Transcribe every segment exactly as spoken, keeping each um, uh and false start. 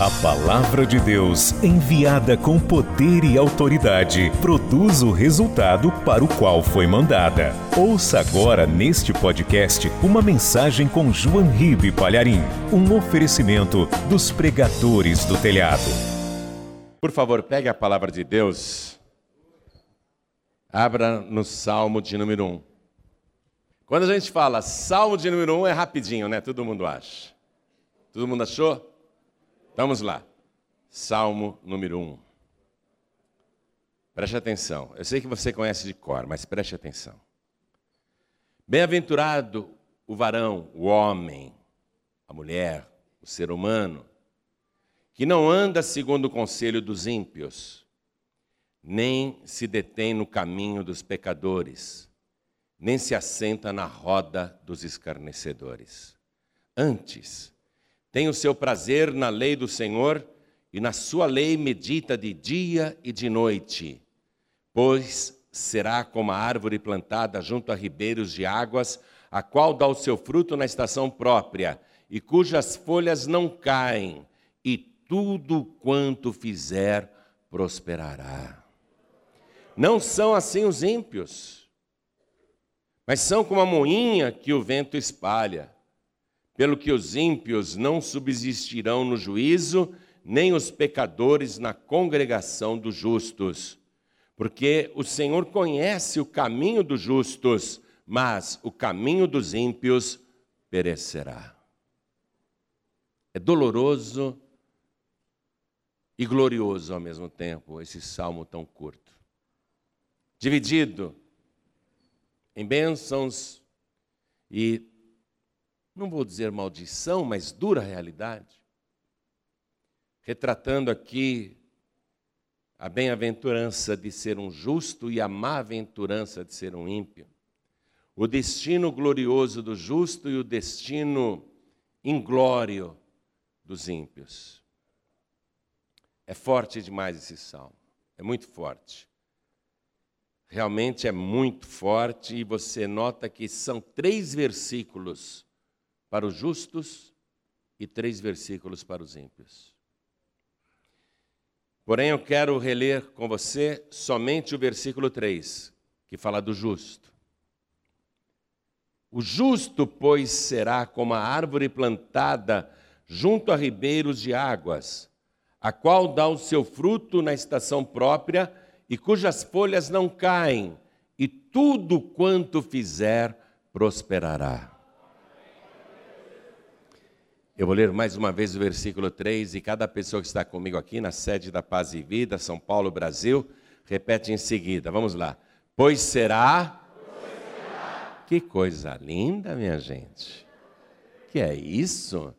A palavra de Deus, enviada com poder e autoridade, produz o resultado para o qual foi mandada. Ouça agora neste podcast uma mensagem com João Ribe Palharim, um oferecimento dos Pregadores do Telhado. Por favor, pegue a palavra de Deus, abra no Salmo de número um. Quando a gente fala Salmo de número um, é rapidinho, né? Todo mundo acha. Todo mundo achou? Vamos lá, Salmo número um. Preste atenção, eu sei que você conhece de cor, mas preste atenção. Bem-aventurado o varão, o homem, a mulher, o ser humano, que não anda segundo o conselho dos ímpios, nem se detém no caminho dos pecadores, nem se assenta na roda dos escarnecedores. Antes, tem o seu prazer na lei do Senhor, e na sua lei medita de dia e de noite. Pois será como a árvore plantada junto a ribeiros de águas, a qual dá o seu fruto na estação própria, e cujas folhas não caem, e tudo quanto fizer prosperará. Não são assim os ímpios, mas são como a moinha que o vento espalha. Pelo que os ímpios não subsistirão no juízo, nem os pecadores na congregação dos justos. Porque o Senhor conhece o caminho dos justos, mas o caminho dos ímpios perecerá. É doloroso e glorioso ao mesmo tempo esse salmo tão curto. Dividido em bênçãos e, não vou dizer maldição, mas dura realidade, retratando aqui a bem-aventurança de ser um justo e a má-aventurança de ser um ímpio, o destino glorioso do justo e o destino inglório dos ímpios. É forte demais esse salmo, é muito forte. Realmente é muito forte, e você nota que são três versículos para os justos e três versículos para os ímpios. Porém, eu quero reler com você somente o versículo três, que fala do justo. O justo, pois, será como a árvore plantada junto a ribeiros de águas, a qual dá o seu fruto na estação própria e cujas folhas não caem, e tudo quanto fizer prosperará. Eu vou ler mais uma vez o versículo três, e cada pessoa que está comigo aqui na sede da Paz e Vida, São Paulo, Brasil, repete em seguida. Vamos lá. Pois será... Pois será. Que coisa linda, minha gente. Que é isso?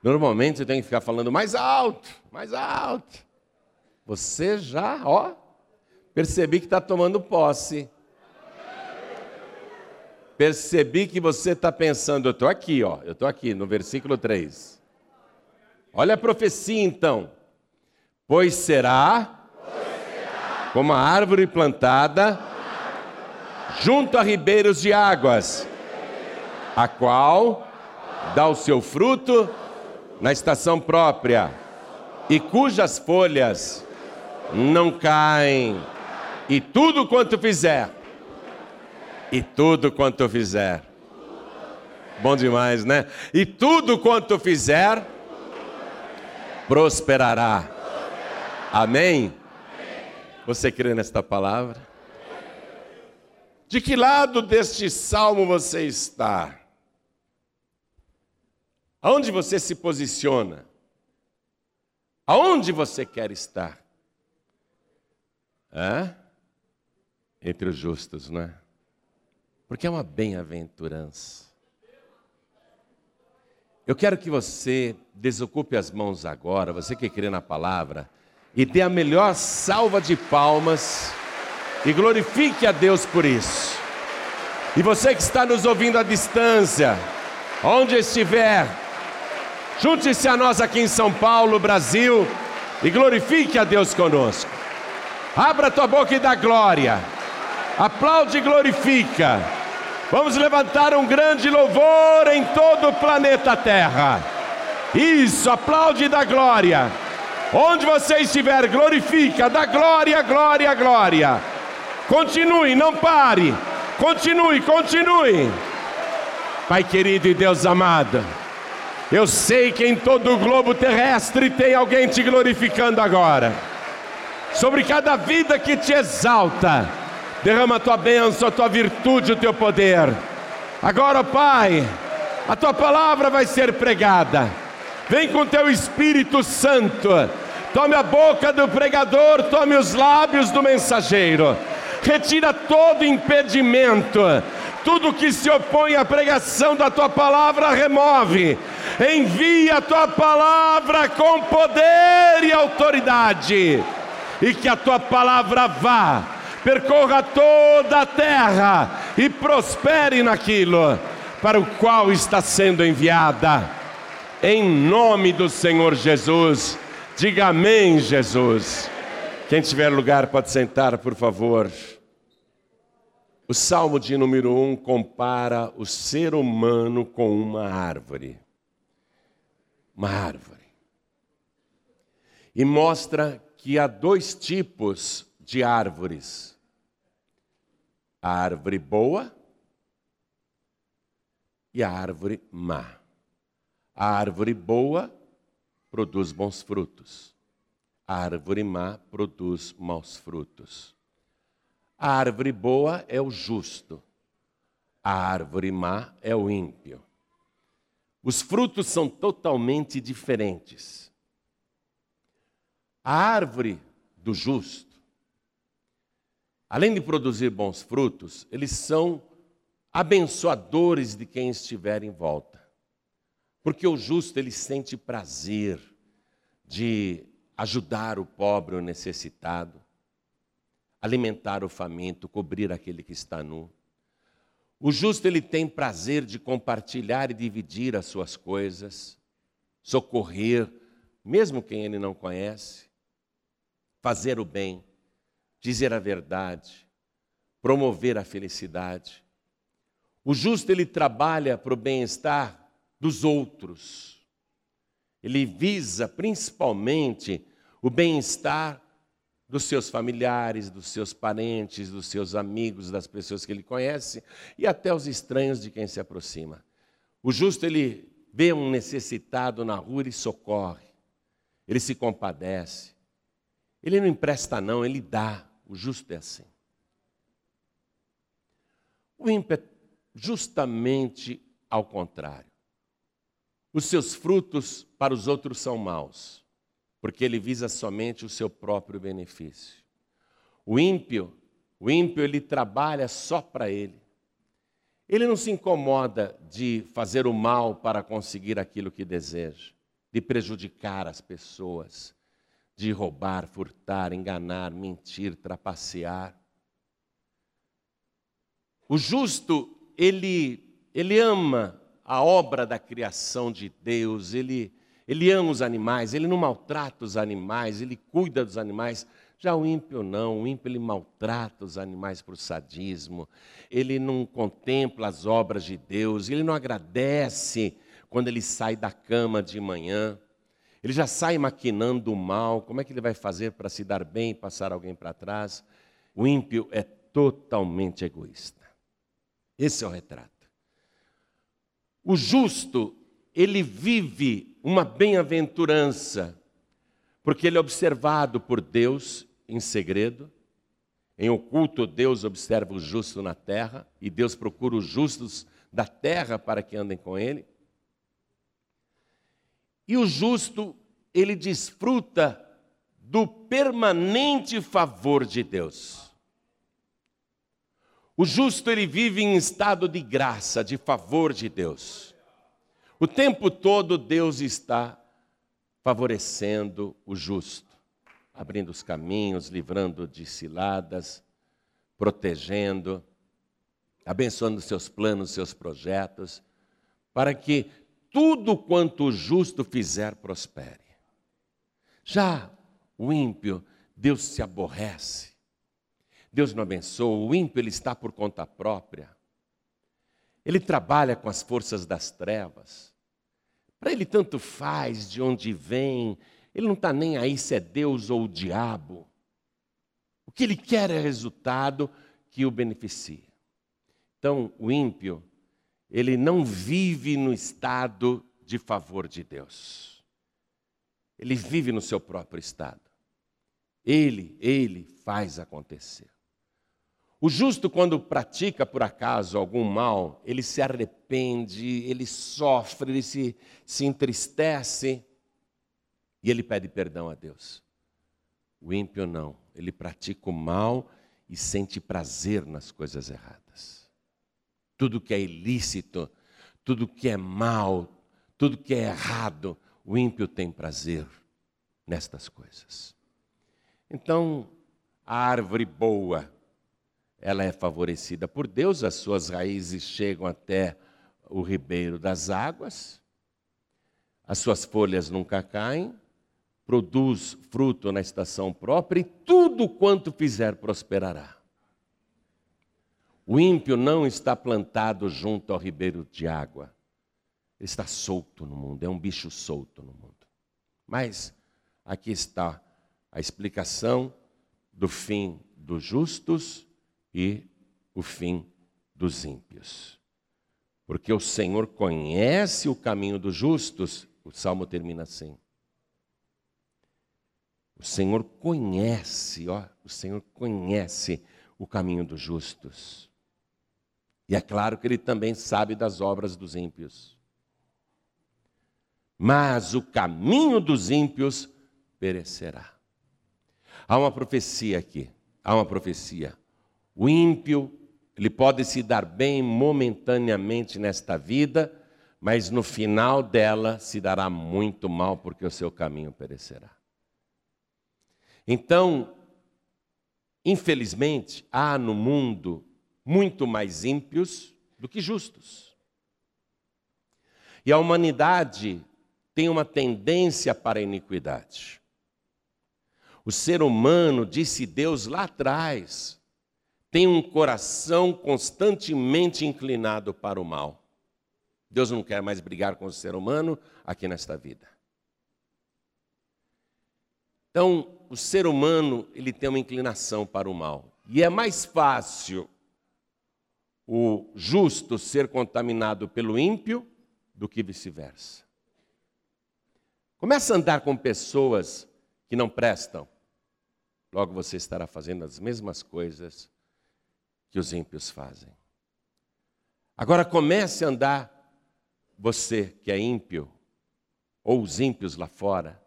Normalmente eu tenho que ficar falando mais alto, mais alto. Você já, ó, percebi que está tomando posse. Percebi que você está pensando, eu estou aqui, ó, eu estou aqui no versículo três. Olha a profecia então. Pois será, pois será como a árvore plantada, como a árvore plantada junto a ribeiros de águas, a qual dá o seu fruto na estação própria, e cujas folhas não caem, e tudo quanto fizer. E tudo quanto fizer. Bom demais, né? E tudo quanto fizer, prosperará. Amém? Você crê nesta palavra? De que lado deste salmo você está? Aonde você se posiciona? Aonde você quer estar? Hã? Entre os justos, não é? Porque é uma bem-aventurança. Eu quero que você desocupe as mãos agora, você que crê na palavra, e dê a melhor salva de palmas, e glorifique a Deus por isso. E você que está nos ouvindo à distância, onde estiver, junte-se a nós aqui em São Paulo, Brasil, e glorifique a Deus conosco. Abra tua boca e dá glória. Aplaude e glorifica. Vamos levantar um grande louvor em todo o planeta Terra. Isso, aplaude e dá glória. Onde você estiver, glorifica, dá glória, glória, glória. Continue, não pare. Continue, continue. Pai querido e Deus amado, eu sei que em todo o globo terrestre tem alguém te glorificando agora. Sobre cada vida que te exalta, derrama a tua bênção, a tua virtude, o teu poder. Agora, Pai, a tua palavra vai ser pregada. Vem com teu Espírito Santo. Tome a boca do pregador, tome os lábios do mensageiro. Retira todo impedimento. Tudo que se opõe à pregação da tua palavra, remove. Envia a tua palavra com poder e autoridade. E que a tua palavra vá, percorra toda a terra e prospere naquilo para o qual está sendo enviada. Em nome do Senhor Jesus, diga amém, Jesus. Quem tiver lugar pode sentar, por favor. O Salmo de número um compara o ser humano com uma árvore. Uma árvore. E mostra que há dois tipos de árvores. A árvore boa e a árvore má. A árvore boa produz bons frutos. A árvore má produz maus frutos. A árvore boa é o justo, a árvore má é o ímpio. Os frutos são totalmente diferentes. A árvore do justo, além de produzir bons frutos, eles são abençoadores de quem estiver em volta. Porque o justo, ele sente prazer de ajudar o pobre, o necessitado, alimentar o faminto, cobrir aquele que está nu. O justo, ele tem prazer de compartilhar e dividir as suas coisas, socorrer, mesmo quem ele não conhece, fazer o bem, dizer a verdade, promover a felicidade. O justo, ele trabalha para o bem-estar dos outros. Ele visa principalmente o bem-estar dos seus familiares, dos seus parentes, dos seus amigos, das pessoas que ele conhece e até os estranhos de quem se aproxima. O justo, ele vê um necessitado na rua e socorre, ele se compadece, ele não empresta não, ele dá, o justo é assim. O ímpio é justamente ao contrário. Os seus frutos para os outros são maus, porque ele visa somente o seu próprio benefício. O ímpio, o ímpio ele trabalha só para ele. Ele não se incomoda de fazer o mal para conseguir aquilo que deseja, de prejudicar as pessoas, de roubar, furtar, enganar, mentir, trapacear. O justo, ele, ele ama a obra da criação de Deus, ele... Ele ama os animais, ele não maltrata os animais, ele cuida dos animais. Já o ímpio não, o ímpio ele maltrata os animais para o sadismo, ele não contempla as obras de Deus, ele não agradece quando ele sai da cama de manhã. Ele já sai maquinando o mal, como é que ele vai fazer para se dar bem e passar alguém para trás? O ímpio é totalmente egoísta. Esse é o retrato. O justo, ele vive uma bem-aventurança, porque ele é observado por Deus em segredo. Em oculto, Deus observa o justo na terra, e Deus procura os justos da terra para que andem com ele. E o justo, ele desfruta do permanente favor de Deus. O justo, ele vive em estado de graça, de favor de Deus. O tempo todo Deus está favorecendo o justo, abrindo os caminhos, livrando de ciladas, protegendo, abençoando seus planos, seus projetos, para que tudo quanto o justo fizer prospere. Já o ímpio, Deus se aborrece, Deus não abençoa, o ímpio ele está por conta própria, ele trabalha com as forças das trevas, Para ele tanto faz de onde vem, ele não está nem aí se é Deus ou o diabo. O que ele quer é resultado que o beneficie. Então, o ímpio, ele não vive no estado de favor de Deus. Ele vive no seu próprio estado. Ele, ele faz acontecer. O justo, quando pratica por acaso algum mal, ele se arrepende, ele sofre, ele se, se entristece e ele pede perdão a Deus. O ímpio não, ele pratica o mal e sente prazer nas coisas erradas. Tudo que é ilícito, tudo que é mal, tudo que é errado, o ímpio tem prazer nestas coisas. Então, a árvore boa, ela é favorecida por Deus, as suas raízes chegam até o ribeiro das águas, as suas folhas nunca caem, produz fruto na estação própria e tudo quanto fizer prosperará. O ímpio não está plantado junto ao ribeiro de água, ele está solto no mundo, é um bicho solto no mundo. Mas aqui está a explicação do fim dos justos e o fim dos ímpios. Porque o Senhor conhece o caminho dos justos, o salmo termina assim. O Senhor conhece, ó, o Senhor conhece o caminho dos justos. E é claro que ele também sabe das obras dos ímpios. Mas o caminho dos ímpios perecerá. Há uma profecia aqui, há uma profecia. O ímpio, ele pode se dar bem momentaneamente nesta vida, mas no final dela se dará muito mal, porque o seu caminho perecerá. Então, infelizmente, há no mundo muito mais ímpios do que justos. E a humanidade tem uma tendência para a iniquidade. O ser humano, disse Deus lá atrás, tem um coração constantemente inclinado para o mal. Deus não quer mais brigar com o ser humano aqui nesta vida. Então, o ser humano, ele tem uma inclinação para o mal. E é mais fácil o justo ser contaminado pelo ímpio do que vice-versa. Começa a andar com pessoas que não prestam. Logo você estará fazendo as mesmas coisas que os ímpios fazem. Agora comece a andar, você que é ímpio, ou os ímpios lá fora,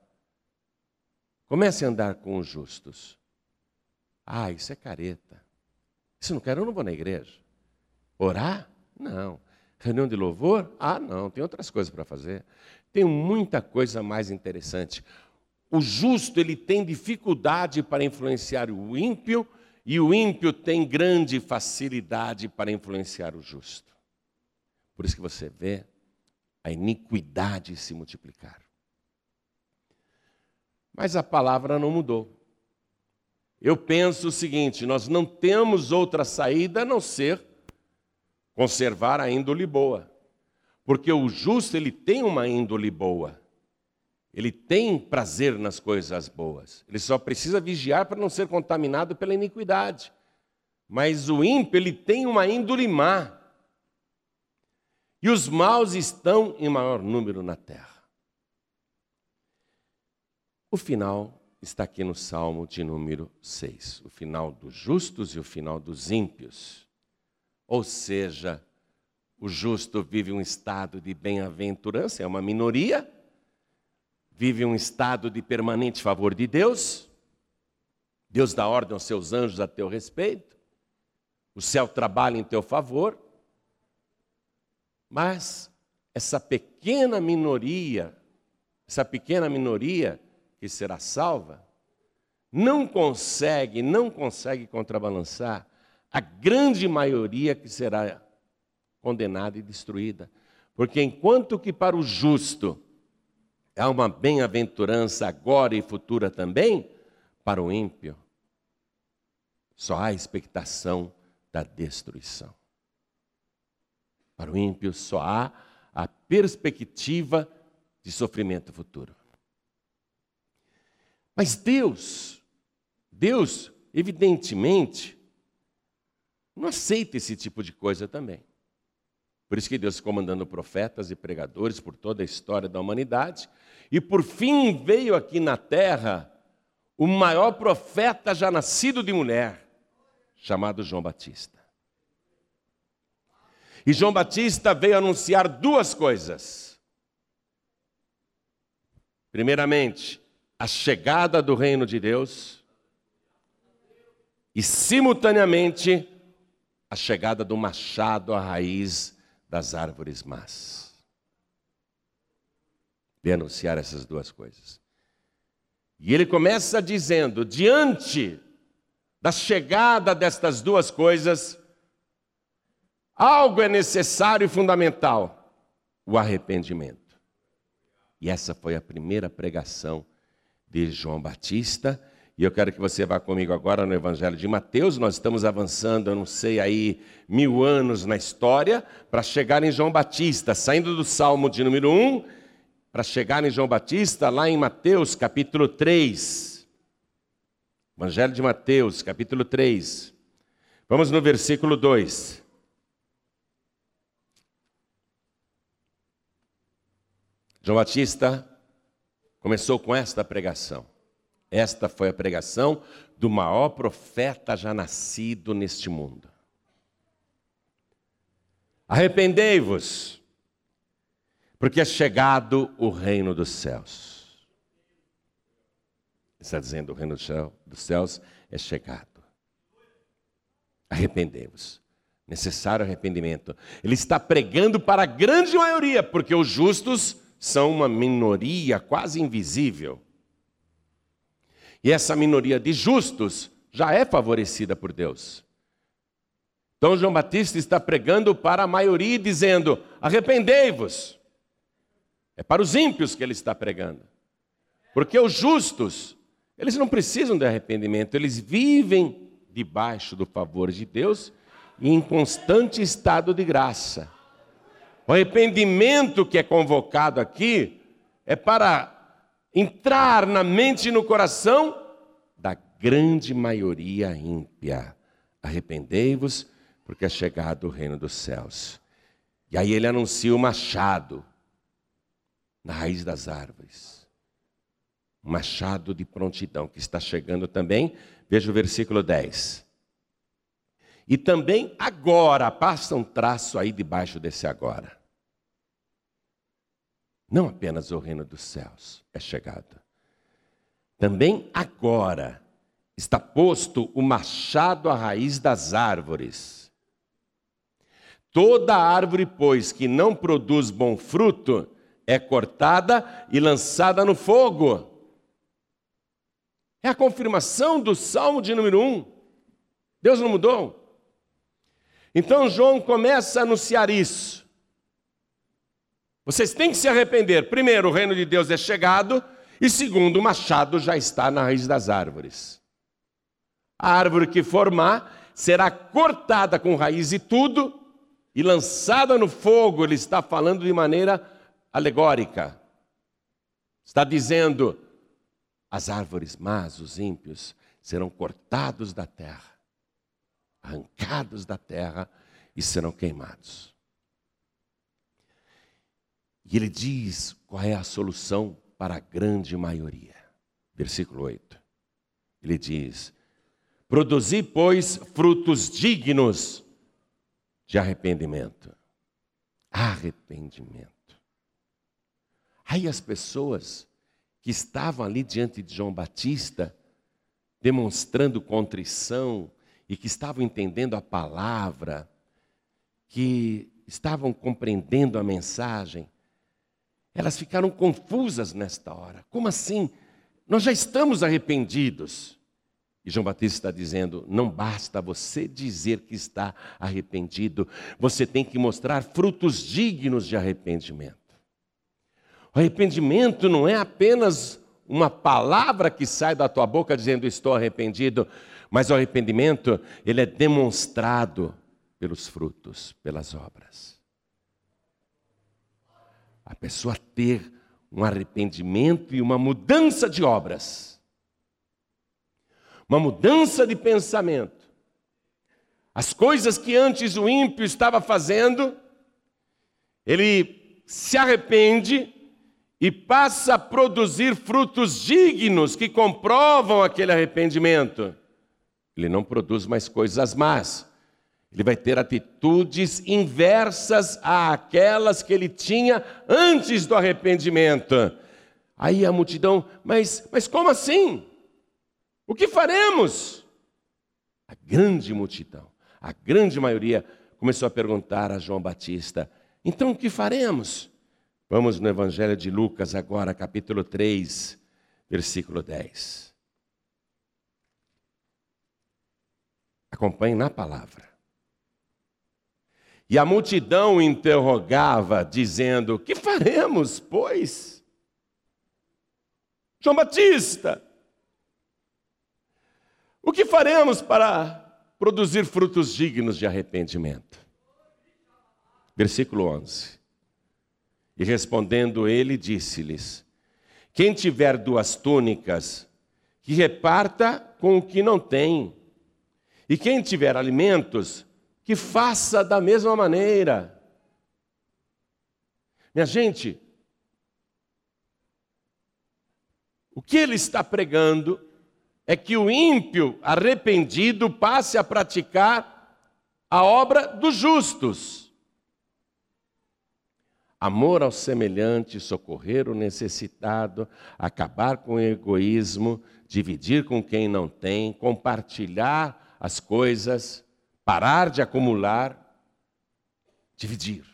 comece a andar com os justos. Ah, isso é careta. Isso não quero, eu não vou na igreja. Orar? Não. Reunião de louvor? Ah, não, tem outras coisas para fazer. Tem muita coisa mais interessante. O justo, ele tem dificuldade para influenciar o ímpio, e o ímpio tem grande facilidade para influenciar o justo. Por isso que você vê a iniquidade se multiplicar. Mas a palavra não mudou. Eu penso o seguinte, nós não temos outra saída a não ser conservar a índole boa. Porque o justo, ele tem uma índole boa. Ele tem prazer nas coisas boas. Ele só precisa vigiar para não ser contaminado pela iniquidade. Mas o ímpio, ele tem uma índole má. E os maus estão em maior número na terra. O final está aqui no Salmo de número seis. O final dos justos e o final dos ímpios. Ou seja, o justo vive um estado de bem-aventurança, é uma minoria, vive um estado de permanente favor de Deus, Deus dá ordem aos seus anjos a teu respeito, o céu trabalha em teu favor, mas essa pequena minoria, essa pequena minoria que será salva, não consegue, não consegue contrabalançar a grande maioria que será condenada e destruída. Porque enquanto que para o justo há uma bem-aventurança agora e futura também, para o ímpio só há expectação da destruição. Para o ímpio só há a perspectiva de sofrimento futuro. Mas Deus, Deus, evidentemente, não aceita esse tipo de coisa também. Por isso que Deus ficou mandando profetas e pregadores por toda a história da humanidade. E por fim veio aqui na terra o maior profeta já nascido de mulher, chamado João Batista. E João Batista veio anunciar duas coisas. Primeiramente, a chegada do reino de Deus e, simultaneamente, a chegada do machado à raiz das árvores más. Veio anunciar essas duas coisas. E ele começa dizendo, diante da chegada destas duas coisas, algo é necessário e fundamental, o arrependimento. E essa foi a primeira pregação de João Batista. E eu quero que você vá comigo agora no Evangelho de Mateus. Nós estamos avançando, eu não sei aí, mil anos na história, para chegar em João Batista, saindo do Salmo de número um, para chegar em João Batista, lá em Mateus, capítulo três. Evangelho de Mateus, capítulo três. Vamos no versículo dois. João Batista começou com esta pregação. Esta foi a pregação do maior profeta já nascido neste mundo. Arrependei-vos, porque é chegado o reino dos céus. Está dizendo, o reino dos céus é chegado. Arrependei-vos. Necessário arrependimento. Ele está pregando para a grande maioria, porque os justos são uma minoria quase invisível. E essa minoria de justos já é favorecida por Deus. Então João Batista está pregando para a maioria dizendo, arrependei-vos. É para os ímpios que ele está pregando. Porque os justos, eles não precisam de arrependimento, eles vivem debaixo do favor de Deus e em constante estado de graça. O arrependimento que é convocado aqui é para entrar na mente e no coração da grande maioria ímpia. Arrependei-vos, porque é chegado o reino dos céus. E aí ele anuncia o machado na raiz das árvores. Um machado de prontidão que está chegando também. Veja o versículo dez. E também agora, passa um traço aí debaixo desse agora. Não apenas o reino dos céus é chegado. Também agora está posto o machado à raiz das árvores. Toda árvore, pois, que não produz bom fruto, é cortada e lançada no fogo. É a confirmação do Salmo de número um. Deus não mudou. Então João começa a anunciar isso. Vocês têm que se arrepender. Primeiro, o reino de Deus é chegado. E segundo, o machado já está na raiz das árvores. A árvore que formar será cortada com raiz e tudo e lançada no fogo. Ele está falando de maneira alegórica. Está dizendo, as árvores más, os ímpios, serão cortados da terra. Arrancados da terra e serão queimados. E ele diz qual é a solução para a grande maioria. Versículo oito. Ele diz, produzi, pois, frutos dignos de arrependimento. Arrependimento. Aí as pessoas que estavam ali diante de João Batista, demonstrando contrição, e que estavam entendendo a palavra, que estavam compreendendo a mensagem, elas ficaram confusas nesta hora. Como assim? Nós já estamos arrependidos. E João Batista está dizendo, não basta você dizer que está arrependido, você tem que mostrar frutos dignos de arrependimento. O arrependimento não é apenas uma palavra que sai da tua boca dizendo estou arrependido, mas o arrependimento, ele é demonstrado pelos frutos, pelas obras. A pessoa ter um arrependimento e uma mudança de obras, uma mudança de pensamento. As coisas que antes o ímpio estava fazendo, ele se arrepende e passa a produzir frutos dignos que comprovam aquele arrependimento. Ele não produz mais coisas más. Ele vai ter atitudes inversas àquelas que ele tinha antes do arrependimento. Aí a multidão, mas, mas como assim? O que faremos? A grande multidão, a grande maioria começou a perguntar a João Batista, então o que faremos? Vamos no Evangelho de Lucas agora, capítulo três, versículo dez. Acompanhe na palavra. E a multidão interrogava, dizendo, que faremos, pois? João Batista, o que faremos para produzir frutos dignos de arrependimento? Versículo onze. E respondendo ele, disse-lhes, quem tiver duas túnicas, que reparta com o que não tem. E quem tiver alimentos, que faça da mesma maneira. Minha gente, o que ele está pregando é que o ímpio arrependido passe a praticar a obra dos justos. Amor ao semelhante, socorrer o necessitado, acabar com o egoísmo, dividir com quem não tem, compartilhar as coisas, parar de acumular, dividir.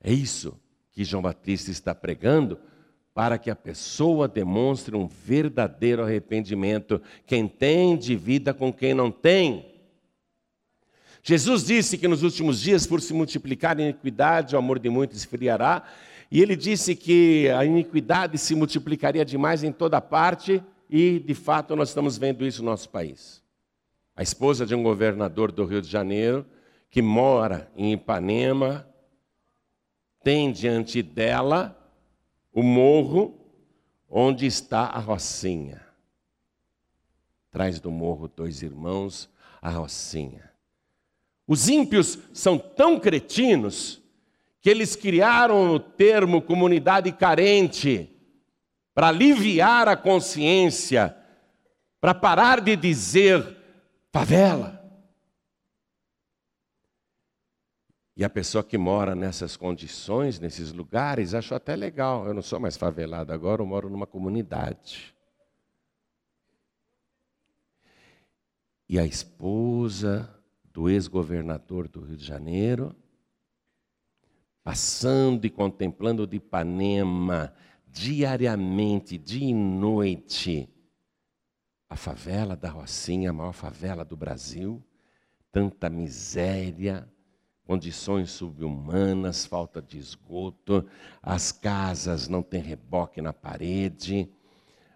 É isso que João Batista está pregando para que a pessoa demonstre um verdadeiro arrependimento. Quem tem, divida com quem não tem. Jesus disse que nos últimos dias, por se multiplicar a iniquidade, o amor de muitos esfriará. E ele disse que a iniquidade se multiplicaria demais em toda parte e, de fato, nós estamos vendo isso no nosso país. A esposa de um governador do Rio de Janeiro, que mora em Ipanema, tem diante dela o morro onde está a Rocinha. Atrás do morro, dois irmãos, a Rocinha. Os ímpios são tão cretinos que eles criaram o termo comunidade carente para aliviar a consciência, para parar de dizer favela. E a pessoa que mora nessas condições, nesses lugares, acho até legal. Eu não sou mais favelado agora, eu moro numa comunidade. E a esposa do ex-governador do Rio de Janeiro, passando e contemplando de Ipanema, diariamente, dia e noite, a favela da Rocinha, a maior favela do Brasil, tanta miséria, condições subhumanas, falta de esgoto, as casas não têm reboque na parede,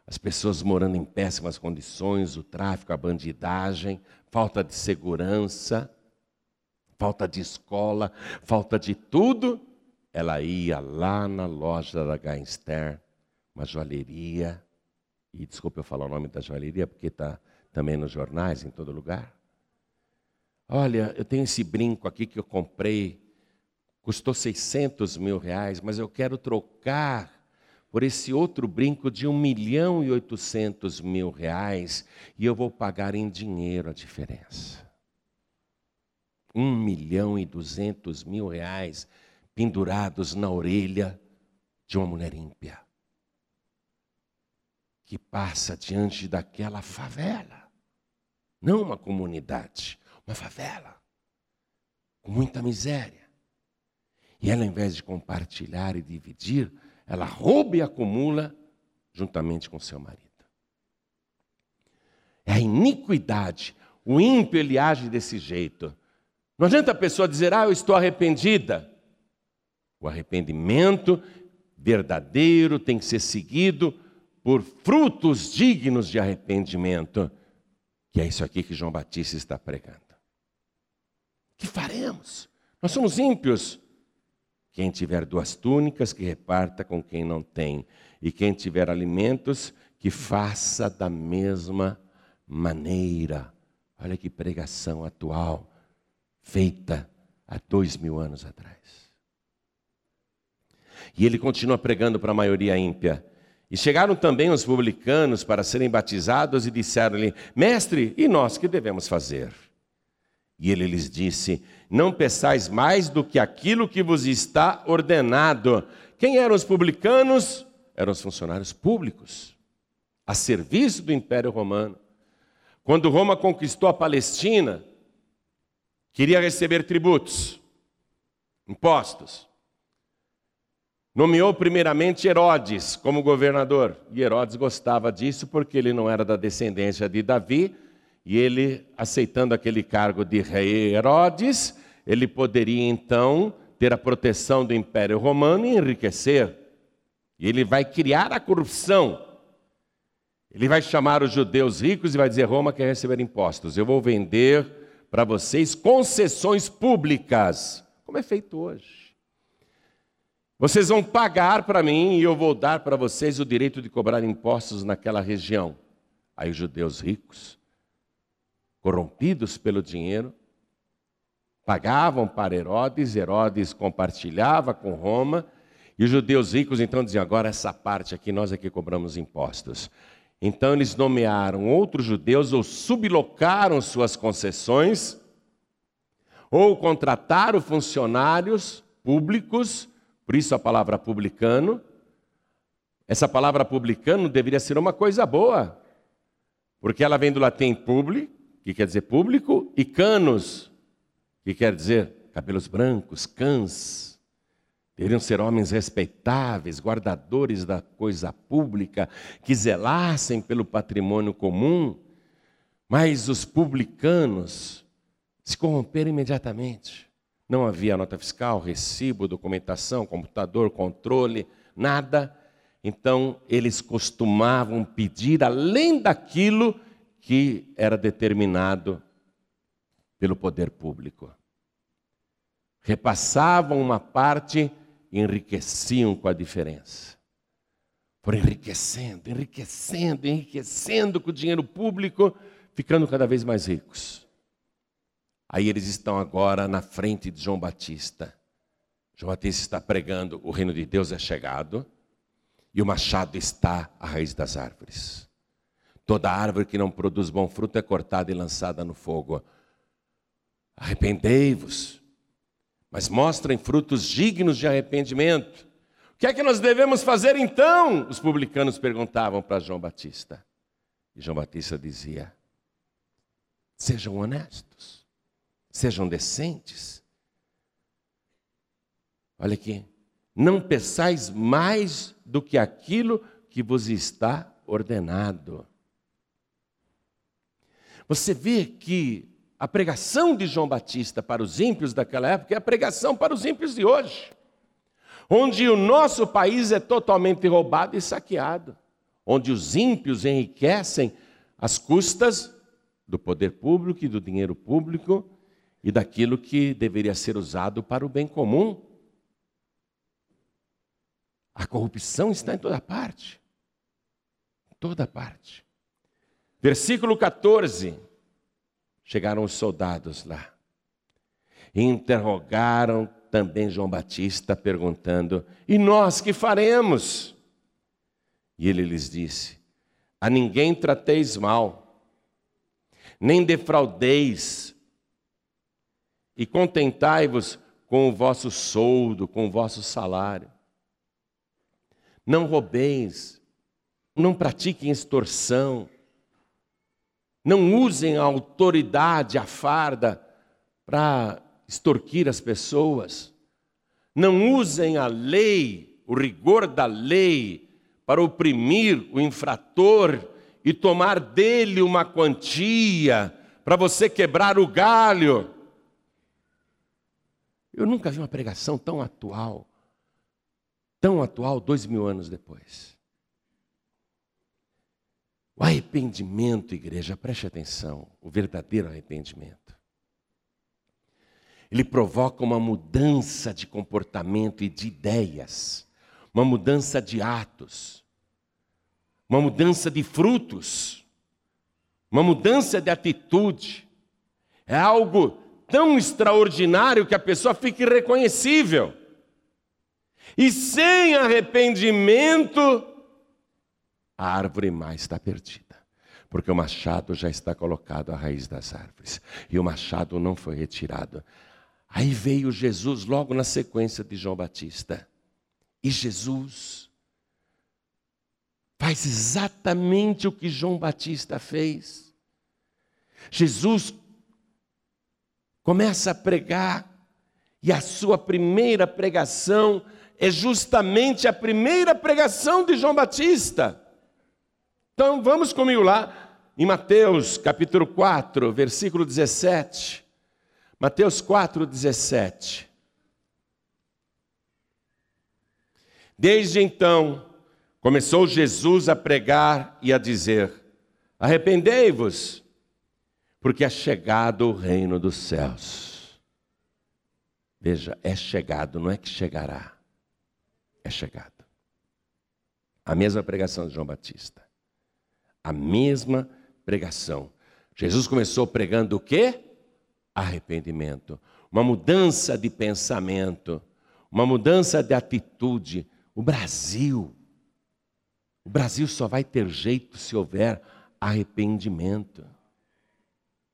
as pessoas morando em péssimas condições, o tráfico, a bandidagem, falta de segurança, falta de escola, falta de tudo. Ela ia lá na loja da Geinster, uma joalheria, e desculpa eu falar o nome da joalheria, porque está também nos jornais, em todo lugar. Olha, eu tenho esse brinco aqui que eu comprei, custou seiscentos mil reais, mas eu quero trocar por esse outro brinco de um milhão e oitocentos mil reais, e eu vou pagar em dinheiro a diferença. um milhão e duzentos mil reais pendurados na orelha de uma mulher ímpia, que passa diante daquela favela, não uma comunidade, uma favela, com muita miséria. E ela, ao invés de compartilhar e dividir, ela rouba e acumula juntamente com seu marido. É a iniquidade, o ímpio ele age desse jeito. Não adianta a pessoa dizer, ah, eu estou arrependida. O arrependimento verdadeiro tem que ser seguido por frutos dignos de arrependimento, que é isso aqui que João Batista está pregando. O que faremos? Nós somos ímpios. O Quem tiver duas túnicas, que reparta com quem não tem. E quem tiver alimentos, que faça da mesma maneira. Olha que pregação atual, feita há dois mil anos atrás. E ele continua pregando para a maioria ímpia. E chegaram também os publicanos para serem batizados e disseram-lhe: Mestre, e nós que devemos fazer? E ele lhes disse: Não peçais mais do que aquilo que vos está ordenado. Quem eram os publicanos? Eram os funcionários públicos, a serviço do Império Romano. Quando Roma conquistou a Palestina, queria receber tributos, impostos. Nomeou primeiramente Herodes como governador. E Herodes gostava disso porque ele não era da descendência de Davi. E ele, aceitando aquele cargo de rei Herodes, ele poderia então ter a proteção do Império Romano e enriquecer. E ele vai criar a corrupção. Ele vai chamar os judeus ricos e vai dizer: Roma quer receber impostos. Eu vou vender para vocês concessões públicas, como é feito hoje. Vocês vão pagar para mim e eu vou dar para vocês o direito de cobrar impostos naquela região. Aí os judeus ricos, corrompidos pelo dinheiro, pagavam para Herodes, Herodes compartilhava com Roma, e os judeus ricos então diziam: agora essa parte aqui, nós é que cobramos impostos. Então eles nomearam outros judeus ou sublocaram suas concessões, ou contrataram funcionários públicos. Por isso a palavra publicano, essa palavra publicano deveria ser uma coisa boa, porque ela vem do latim publi, que quer dizer público, e canos, que quer dizer cabelos brancos, cãs. Deveriam ser homens respeitáveis, guardadores da coisa pública, que zelassem pelo patrimônio comum, mas os publicanos se corromperam imediatamente. Não havia nota fiscal, recibo, documentação, computador, controle, nada. Então, eles costumavam pedir além daquilo que era determinado pelo poder público. Repassavam uma parte e enriqueciam com a diferença. Foram enriquecendo, enriquecendo, enriquecendo com o dinheiro público, ficando cada vez mais ricos. Aí eles estão agora na frente de João Batista. João Batista está pregando: o reino de Deus é chegado e o machado está à raiz das árvores. Toda árvore que não produz bom fruto é cortada e lançada no fogo. Arrependei-vos, mas mostrem frutos dignos de arrependimento. O que é que nós devemos fazer então? Os publicanos perguntavam para João Batista. E João Batista dizia: sejam honestos. Sejam decentes. Olha aqui. Não peçais mais do que aquilo que vos está ordenado. Você vê que a pregação de João Batista para os ímpios daquela época é a pregação para os ímpios de hoje. Onde o nosso país é totalmente roubado e saqueado. Onde os ímpios enriquecem às custas do poder público e do dinheiro público. E daquilo que deveria ser usado para o bem comum. A corrupção está em toda parte. Em toda parte. Versículo catorze. Chegaram os soldados lá. E interrogaram também João Batista, perguntando: e nós que faremos? E ele lhes disse: a ninguém trateis mal, nem defraudeis, e contentai-vos com o vosso soldo, com o vosso salário. Não roubeis, não pratiquem extorsão, não usem a autoridade, a farda, para extorquir as pessoas. Não usem a lei, o rigor da lei, para oprimir o infrator e tomar dele uma quantia, para você quebrar o galho. Eu nunca vi uma pregação tão atual, tão atual dois mil anos depois. O arrependimento, igreja, preste atenção, o verdadeiro arrependimento. ele provoca uma mudança de comportamento e de ideias, uma mudança de atos, uma mudança de frutos, uma mudança de atitude. É algo tão extraordinário que a pessoa fica irreconhecível. E sem arrependimento, a árvore mais está perdida. Porque o machado já está colocado à raiz das árvores. E o machado não foi retirado. Aí veio Jesus logo na sequência de João Batista. E Jesus faz exatamente o que João Batista fez. Jesus começa a pregar. E a sua primeira pregação é justamente a primeira pregação de João Batista. Então vamos comigo lá em Mateus capítulo quatro, versículo dezessete. Mateus quatro, dezessete. Desde então começou Jesus a pregar e a dizer: arrependei-vos, porque é chegado o reino dos céus. Veja, é chegado, não é que chegará. É chegado. A mesma pregação de João Batista. A mesma pregação. Jesus começou pregando o quê? Arrependimento. Uma mudança de pensamento. Uma mudança de atitude. O Brasil. O Brasil só vai ter jeito se houver arrependimento.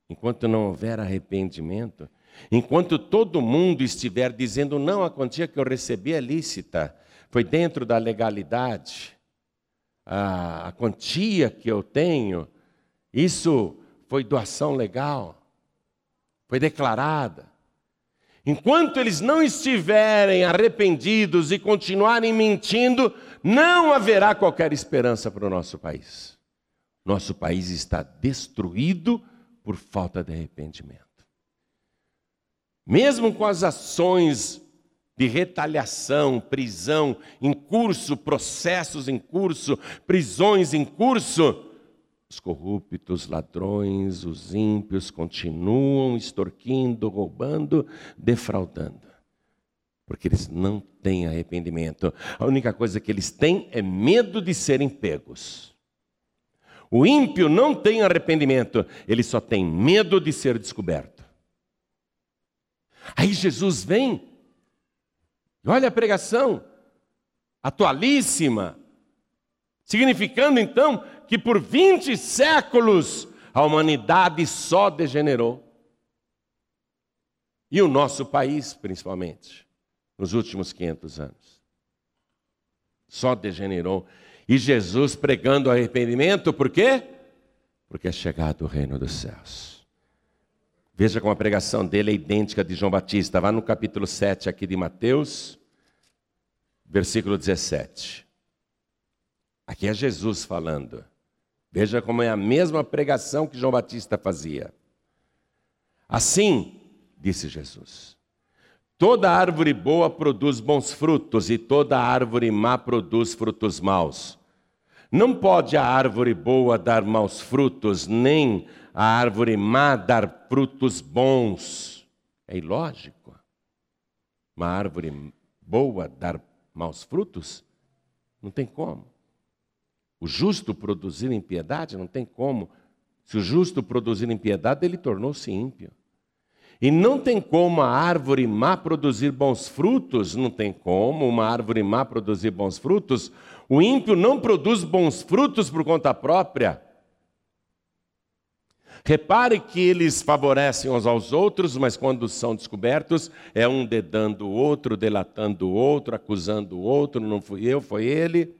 Enquanto não houver arrependimento, enquanto todo mundo estiver dizendo: não, a quantia que eu recebi é lícita, foi dentro da legalidade. A quantia que eu tenho, isso foi doação legal, foi declarada. Enquanto eles não estiverem arrependidos e continuarem mentindo, não haverá qualquer esperança para o nosso país. Nosso país está destruído por falta de arrependimento. Mesmo com as ações de retaliação, prisão em curso, processos em curso, prisões em curso, os corruptos, ladrões, os ímpios continuam extorquindo, roubando, defraudando. Porque eles não têm arrependimento. A única coisa que eles têm é medo de serem pegos. O ímpio não tem arrependimento, ele só tem medo de ser descoberto. Aí Jesus vem. Olha a pregação, atualíssima, significando então que por vinte séculos a humanidade só degenerou. E o nosso país, principalmente, nos últimos quinhentos anos, só degenerou. E Jesus pregando arrependimento, por quê? Porque é chegado o reino dos céus. Veja como a pregação dele é idêntica à de João Batista. Vá no capítulo sete aqui de Mateus, versículo dezessete. Aqui é Jesus falando. Veja como é a mesma pregação que João Batista fazia. Assim, disse Jesus, toda árvore boa produz bons frutos e toda árvore má produz frutos maus. Não pode a árvore boa dar maus frutos, nem a árvore má dar frutos bons. É ilógico. Uma árvore boa dar maus frutos? Não tem como. O justo produzir impiedade? Não tem como. Se o justo produzir impiedade, ele tornou-se ímpio. E não tem como a árvore má produzir bons frutos? Não tem como uma árvore má produzir bons frutos. O ímpio não produz bons frutos por conta própria. Repare que eles favorecem uns aos outros, mas quando são descobertos, é um dedando o outro, delatando o outro, acusando o outro, não fui eu, foi ele.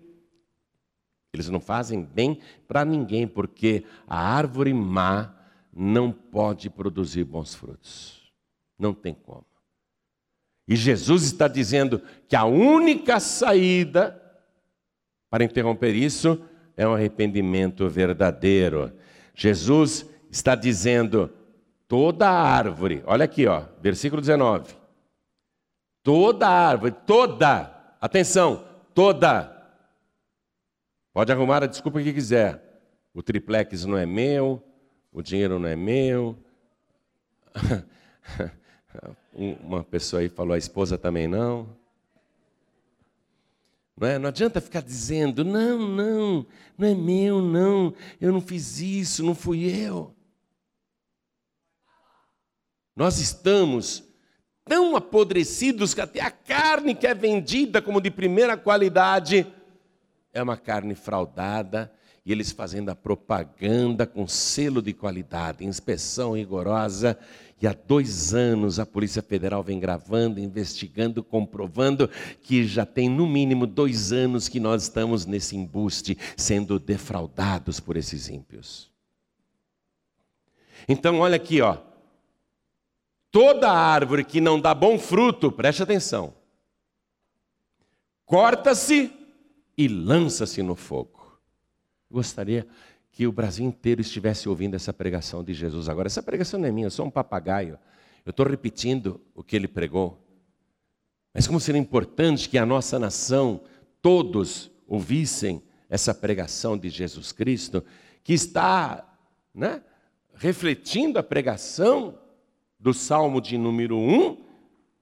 Eles não fazem bem para ninguém, porque a árvore má não pode produzir bons frutos. Não tem como. E Jesus está dizendo que a única saída para interromper isso é um arrependimento verdadeiro. Jesus está dizendo, toda árvore, olha aqui, ó, versículo dezenove. Toda árvore, toda, atenção, toda. Pode arrumar a desculpa que quiser. O triplex não é meu, o dinheiro não é meu, Uma pessoa aí falou, a esposa também não. Não é? Não adianta ficar dizendo, não, não, não é meu, não, eu não fiz isso, não fui eu. Nós estamos tão apodrecidos que até a carne que é vendida como de primeira qualidade é uma carne fraudada, e eles fazendo a propaganda com selo de qualidade, inspeção rigorosa, e há dois anos a Polícia Federal vem gravando, investigando, comprovando que já tem no mínimo dois anos que nós estamos nesse embuste, sendo defraudados por esses ímpios. Então olha aqui, ó, toda árvore que não dá bom fruto, preste atenção, corta-se e lança-se no fogo. Gostaria que o Brasil inteiro estivesse ouvindo essa pregação de Jesus agora. Essa pregação não é minha, eu sou um papagaio. Eu estou repetindo o que ele pregou. Mas como seria importante que a nossa nação, todos ouvissem essa pregação de Jesus Cristo, que está, né, refletindo a pregação do Salmo de número um,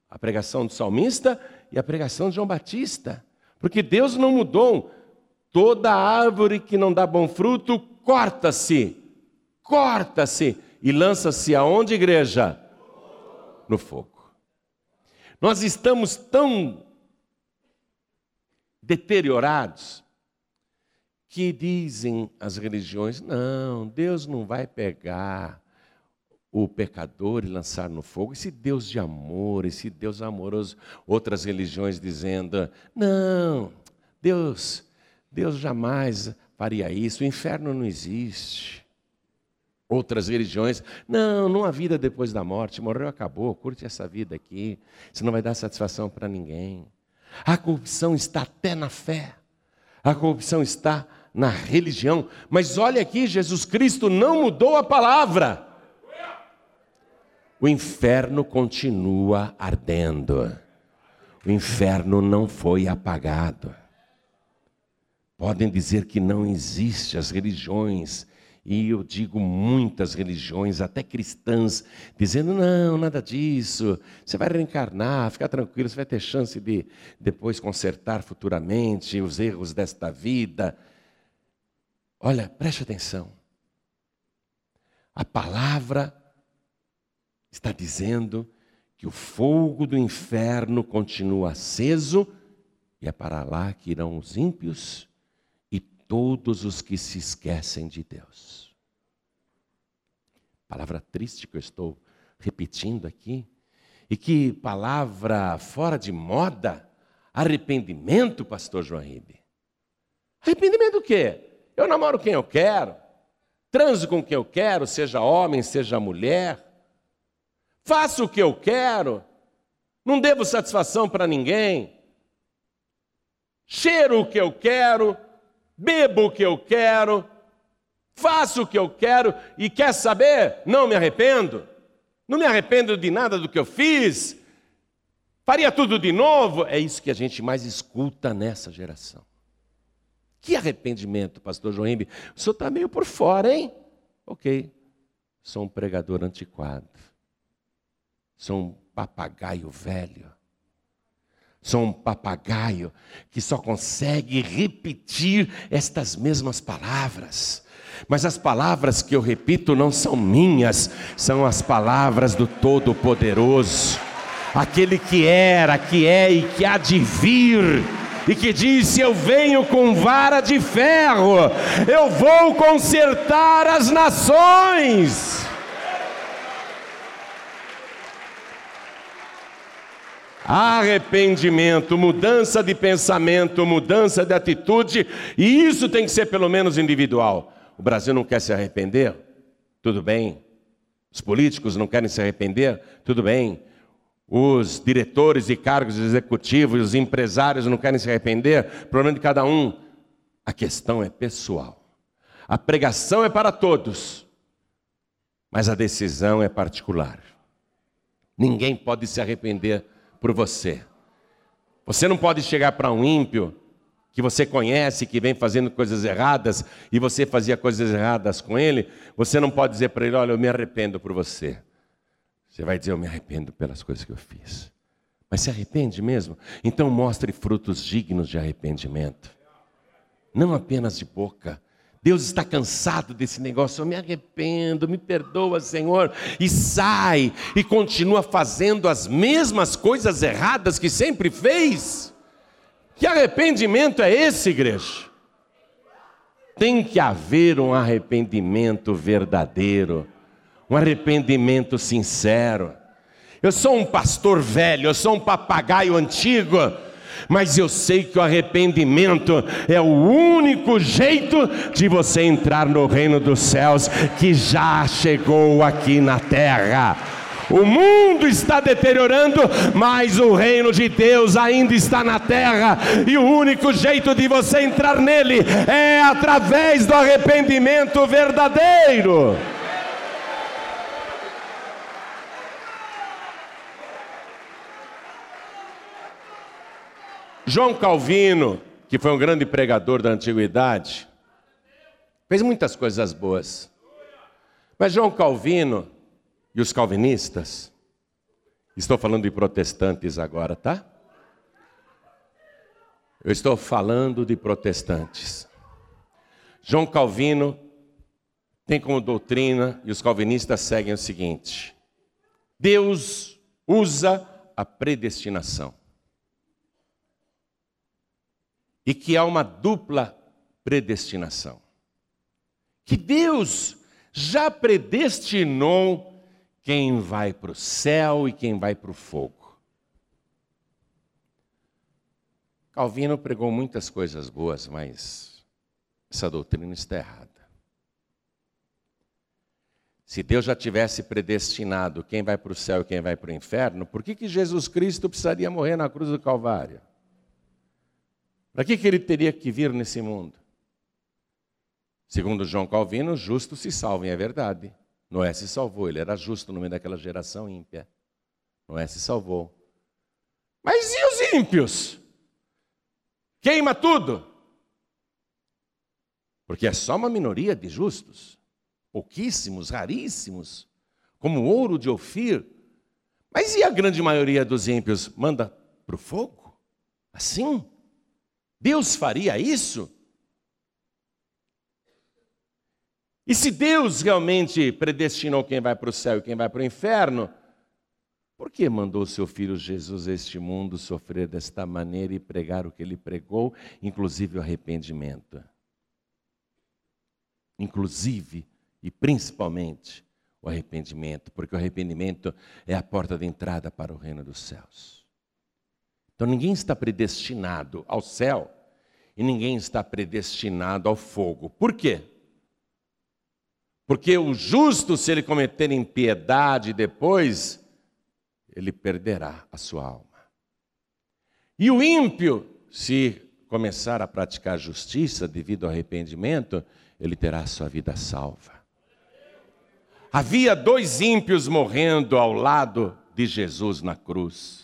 a pregação do salmista e a pregação de João Batista. Porque Deus não mudou. Toda árvore que não dá bom fruto, corta-se, corta-se e lança-se aonde, igreja? No fogo. Nós estamos tão deteriorados que dizem as religiões, não, Deus não vai pegar o pecador e lançar no fogo, esse Deus de amor, esse Deus amoroso. Outras religiões dizendo, não, Deus... Deus jamais faria isso, o inferno não existe. Outras religiões, não, não há vida depois da morte, morreu, acabou, curte essa vida aqui, isso não vai dar satisfação para ninguém. A corrupção está até na fé, a corrupção está na religião. Mas olha aqui, Jesus Cristo não mudou a palavra. O inferno continua ardendo, o inferno não foi apagado. Podem dizer que não existem as religiões, e eu digo muitas religiões, até cristãs, dizendo, não, nada disso, você vai reencarnar, fica tranquilo, você vai ter chance de depois consertar futuramente os erros desta vida. Olha, preste atenção. A palavra está dizendo que o fogo do inferno continua aceso, e é para lá que irão os ímpios, todos os que se esquecem de Deus. Palavra triste que eu estou repetindo aqui. E que palavra fora de moda. Arrependimento, pastor João Ribe. Arrependimento do quê? Eu namoro quem eu quero. Transo com quem eu quero, seja homem, seja mulher. Faço o que eu quero. Não devo satisfação para ninguém. Cheiro o que eu quero. Bebo o que eu quero, faço o que eu quero e quer saber? Não me arrependo. Não me arrependo de nada do que eu fiz. Faria tudo de novo. É isso que a gente mais escuta nessa geração. Que arrependimento, pastor João Ribe. O senhor está meio por fora, hein? Ok, sou um pregador antiquado. Sou um papagaio velho. Sou um papagaio que só consegue repetir estas mesmas palavras. Mas as palavras que eu repito não são minhas, são as palavras do Todo-Poderoso. Aquele que era, que é e que há de vir. E que disse, eu venho com vara de ferro, eu vou consertar as nações. Arrependimento, mudança de pensamento, mudança de atitude, e isso tem que ser pelo menos individual. O Brasil não quer se arrepender? Tudo bem. Os políticos não querem se arrepender? Tudo bem. Os diretores de cargos executivos, os empresários não querem se arrepender? Problema de cada um. A questão é pessoal. A pregação é para todos, mas a decisão é particular. Ninguém pode se arrepender por você. Você não pode chegar para um ímpio que você conhece, que vem fazendo coisas erradas, e você fazia coisas erradas com ele, você não pode dizer para ele, olha, eu me arrependo por você. Você vai dizer, eu me arrependo pelas coisas que eu fiz. Mas se arrepende mesmo? Então mostre frutos dignos de arrependimento. Não apenas de boca. Deus está cansado desse negócio, eu me arrependo, me perdoa, Senhor, e sai, e continua fazendo as mesmas coisas erradas que sempre fez. Que arrependimento é esse, igreja? Tem que haver um arrependimento verdadeiro, um arrependimento sincero. Eu sou um pastor velho, eu sou um papagaio antigo, mas eu sei que o arrependimento é o único jeito de você entrar no reino dos céus, que já chegou aqui na terra. O mundo está deteriorando, mas o reino de Deus ainda está na terra, e o único jeito de você entrar nele é através do arrependimento verdadeiro. João Calvino, que foi um grande pregador da antiguidade, fez muitas coisas boas. Mas João Calvino e os calvinistas, estou falando de protestantes agora, tá? Eu estou falando de protestantes. João Calvino tem como doutrina, e os calvinistas seguem o seguinte: Deus usa a predestinação. E que há uma dupla predestinação. Que Deus já predestinou quem vai para o céu e quem vai para o fogo. Calvino pregou muitas coisas boas, mas essa doutrina está errada. Se Deus já tivesse predestinado quem vai para o céu e quem vai para o inferno, por que que Jesus Cristo precisaria morrer na cruz do Calvário? Para que que ele teria que vir nesse mundo? Segundo João Calvino, justos se salvam, é verdade. Noé se salvou, ele era justo no meio daquela geração ímpia. Noé se salvou. Mas e os ímpios? Queima tudo. Porque é só uma minoria de justos. Pouquíssimos, raríssimos. Como o ouro de Ofir. Mas e a grande maioria dos ímpios? Manda para o fogo? Assim? Deus faria isso? E se Deus realmente predestinou quem vai para o céu e quem vai para o inferno, por que mandou o seu filho Jesus a este mundo sofrer desta maneira e pregar o que ele pregou, inclusive o arrependimento? Inclusive e principalmente o arrependimento, porque o arrependimento é a porta de entrada para o reino dos céus. Então ninguém está predestinado ao céu e ninguém está predestinado ao fogo. Por quê? Porque o justo, se ele cometer impiedade depois, ele perderá a sua alma. E o ímpio, se começar a praticar justiça devido ao arrependimento, ele terá a sua vida salva. Havia dois ímpios morrendo ao lado de Jesus na cruz.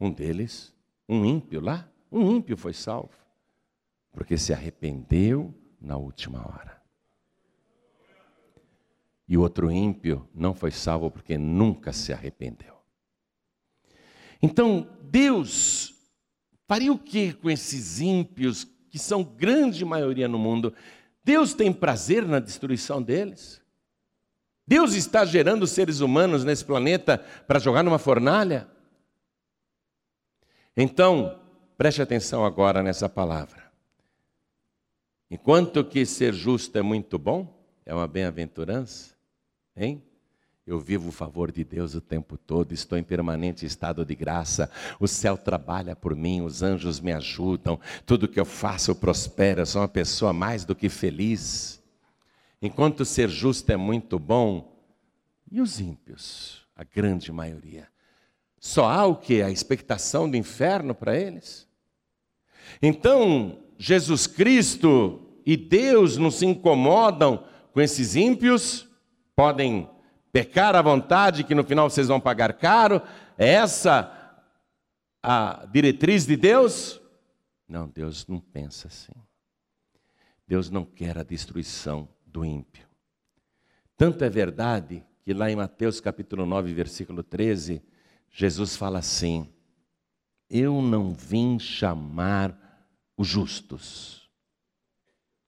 Um deles, um ímpio lá, um ímpio foi salvo, porque se arrependeu na última hora. E o outro ímpio não foi salvo porque nunca se arrependeu. Então, Deus faria o que com esses ímpios, que são grande maioria no mundo? Deus tem prazer na destruição deles? Deus está gerando seres humanos nesse planeta para jogar numa fornalha? Então, preste atenção agora nessa palavra. Enquanto que ser justo é muito bom, é uma bem-aventurança, hein? Eu vivo o favor de Deus o tempo todo, estou em permanente estado de graça, o céu trabalha por mim, os anjos me ajudam, tudo que eu faço prospera, eu sou uma pessoa mais do que feliz. Enquanto ser justo é muito bom, e os ímpios, a grande maioria? Só há o que? A expectação do inferno para eles? Então, Jesus Cristo e Deus não se incomodam com esses ímpios? Podem pecar à vontade, que no final vocês vão pagar caro? É essa a diretriz de Deus? Não, Deus não pensa assim. Deus não quer a destruição do ímpio. Tanto é verdade que lá em Mateus capítulo nove, versículo treze, Jesus fala assim: eu não vim chamar os justos.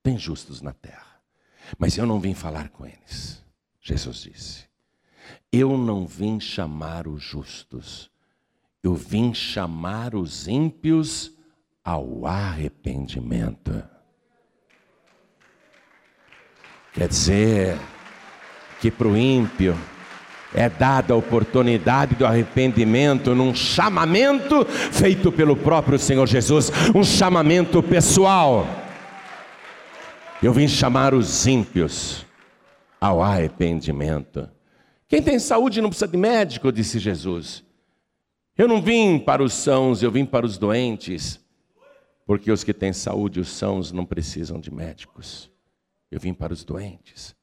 Tem justos na terra, mas eu não vim falar com eles. Jesus disse: eu não vim chamar os justos, eu vim chamar os ímpios ao arrependimento. Quer dizer que para o ímpio é dada a oportunidade do arrependimento num chamamento feito pelo próprio Senhor Jesus, um chamamento pessoal. Eu vim chamar os ímpios ao arrependimento. Quem tem saúde não precisa de médico, disse Jesus. Eu não vim para os sãos, eu vim para os doentes, porque os que têm saúde, os sãos, não precisam de médicos. Eu vim para os doentes,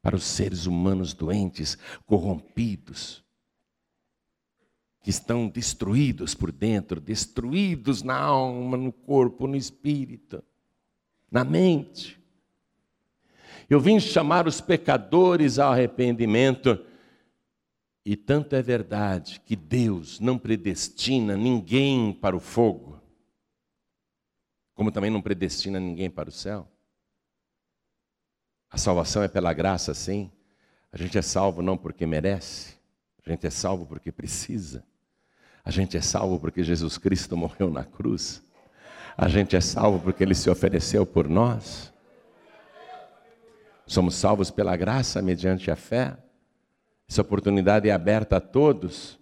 para os seres humanos doentes, corrompidos, que estão destruídos por dentro, destruídos na alma, no corpo, no espírito, na mente. Eu vim chamar os pecadores ao arrependimento. E tanto é verdade que Deus não predestina ninguém para o fogo, como também não predestina ninguém para o céu. A salvação é pela graça, sim. A gente é salvo não porque merece, a gente é salvo porque precisa. A gente é salvo porque Jesus Cristo morreu na cruz. A gente é salvo porque Ele se ofereceu por nós. Somos salvos pela graça, mediante a fé. Essa oportunidade é aberta a todos.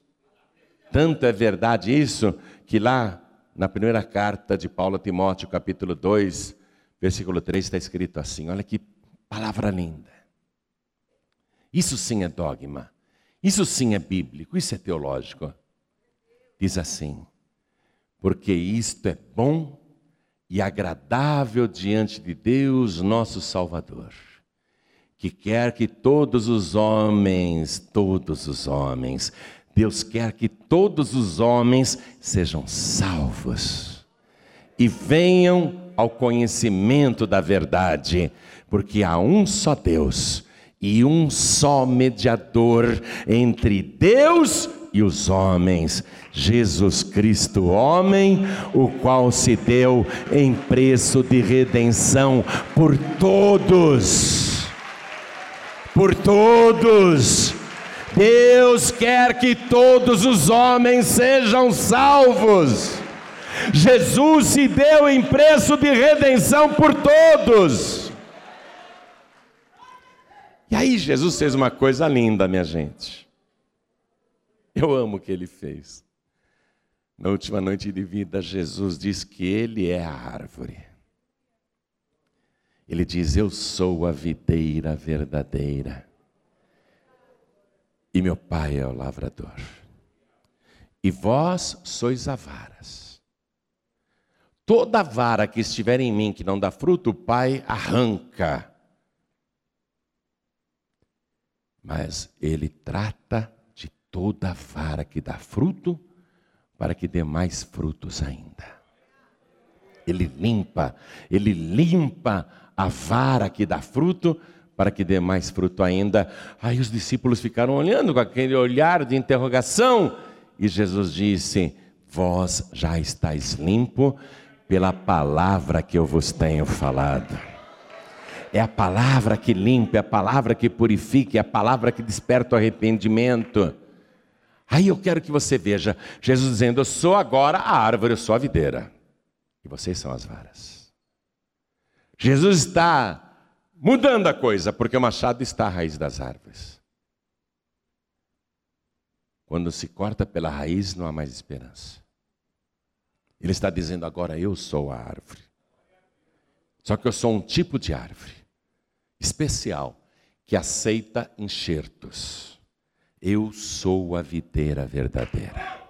Tanto é verdade isso, que lá na primeira carta de Paulo a Timóteo, capítulo dois, versículo três, está escrito assim, olha que palavra linda. Isso sim é dogma, isso sim é bíblico, isso é teológico. Diz assim: porque isto é bom e agradável diante de Deus, nosso Salvador, que quer que todos os homens, todos os homens, Deus quer que todos os homens sejam salvos e venham ao conhecimento da verdade, porque há um só Deus e um só mediador entre Deus e os homens, Jesus Cristo homem, o qual se deu em preço de redenção por todos. Por todos. Deus quer que todos os homens sejam salvos. Jesus se deu em preço de redenção por todos. E aí Jesus fez uma coisa linda, minha gente. Eu amo o que Ele fez. Na última noite de vida, Jesus diz que Ele é a árvore. Ele diz: eu sou a videira verdadeira e meu Pai é o lavrador. E vós sois as varas. Toda vara que estiver em mim que não dá fruto, o Pai arranca. Mas Ele trata de toda vara que dá fruto para que dê mais frutos ainda. Ele limpa, Ele limpa a vara que dá fruto, para que dê mais fruto ainda. Aí os discípulos ficaram olhando com aquele olhar de interrogação. E Jesus disse: vós já estáis limpo pela palavra que eu vos tenho falado. É a palavra que limpa, é a palavra que purifica, é a palavra que desperta o arrependimento. Aí eu quero que você veja Jesus dizendo: eu sou agora a árvore, eu sou a videira, e vocês são as varas. Jesus está mudando a coisa, porque o machado está à raiz das árvores. Quando se corta pela raiz, não há mais esperança. Ele está dizendo agora: eu sou a árvore. Só que eu sou um tipo de árvore especial, que aceita enxertos. Eu sou a videira verdadeira.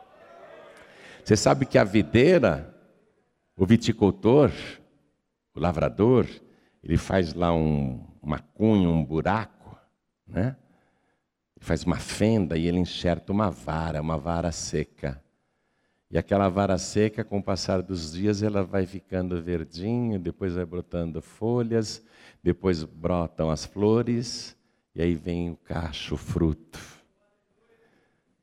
Você sabe que a videira, o viticultor, o lavrador, ele faz lá um, uma cunha, um buraco, né? Ele faz uma fenda e ele enxerta uma vara, uma vara seca. E aquela vara seca, com o passar dos dias, ela vai ficando verdinha, depois vai brotando folhas, depois brotam as flores, E aí vem o cacho, o fruto.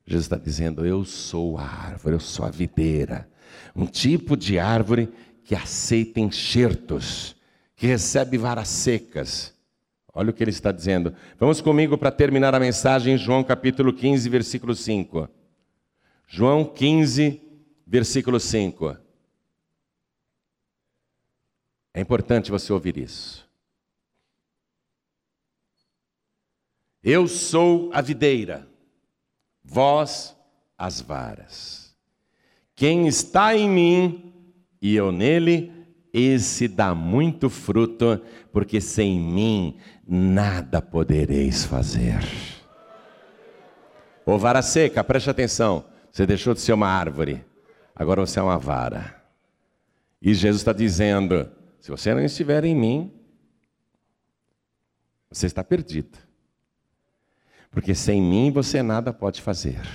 Jesus está dizendo, eu sou a árvore, eu sou a videira. Um tipo de árvore que aceita enxertos, que recebe varas secas. Olha o que ele está dizendo. Vamos comigo para terminar a mensagem em João capítulo quinze, versículo cinco. João quinze, versículo cinco. É importante você ouvir isso. Eu sou a videira, vós as varas. Quem está em mim e eu nele, esse dá muito fruto, porque sem mim nada podereis fazer. Ô vara seca, preste atenção, você deixou de ser uma árvore, agora você é uma vara. E Jesus está dizendo, se você não estiver em mim, você está perdido. Porque sem mim você nada pode fazer.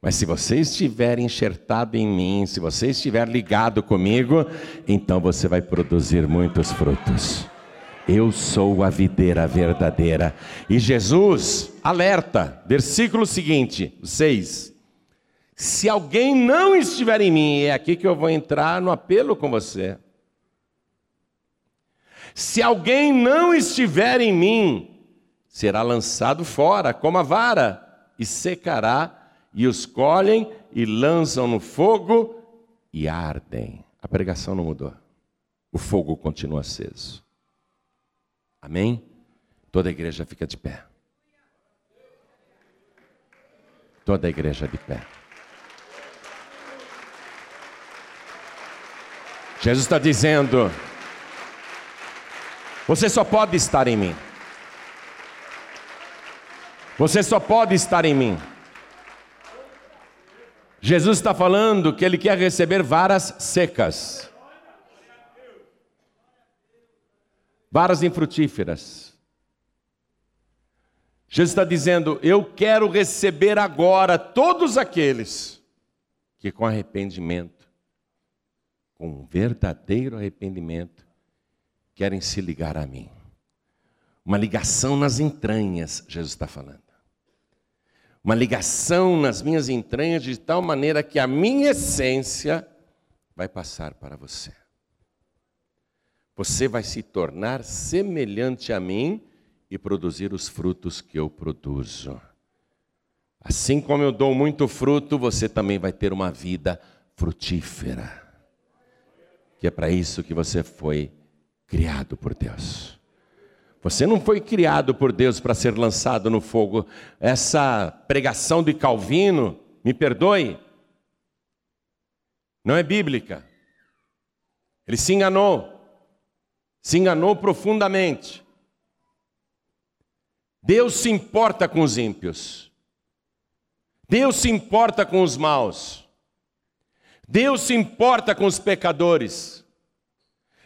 Mas se você estiver enxertado em mim, se você estiver ligado comigo, então você vai produzir muitos frutos. Eu sou a videira verdadeira. E Jesus alerta, versículo seguinte, seis. Se alguém não estiver em mim, é aqui que eu vou entrar no apelo com você. Se alguém não estiver em mim, será lançado fora como a vara e secará, e os colhem e lançam no fogo e ardem. A pregação não mudou. O fogo continua aceso. Amém? Toda a igreja fica de pé. Toda a igreja de pé. Jesus está dizendo, você só pode estar em mim. Você só pode estar em mim. Jesus está falando que ele quer receber varas secas. Varas infrutíferas. Jesus está dizendo, eu quero receber agora todos aqueles que com arrependimento, com um verdadeiro arrependimento, querem se ligar a mim. Uma ligação nas entranhas, Jesus está falando. Uma ligação nas minhas entranhas de tal maneira que a minha essência vai passar para você. Você vai se tornar semelhante a mim e produzir os frutos que eu produzo. Assim como eu dou muito fruto, você também vai ter uma vida frutífera. Que é para isso que você foi criado por Deus. Você não foi criado por Deus para ser lançado no fogo. Essa pregação de Calvino, me perdoe, não é bíblica. Ele se enganou, se enganou profundamente. Deus se importa com os ímpios. Deus se importa com os maus. Deus se importa com os pecadores.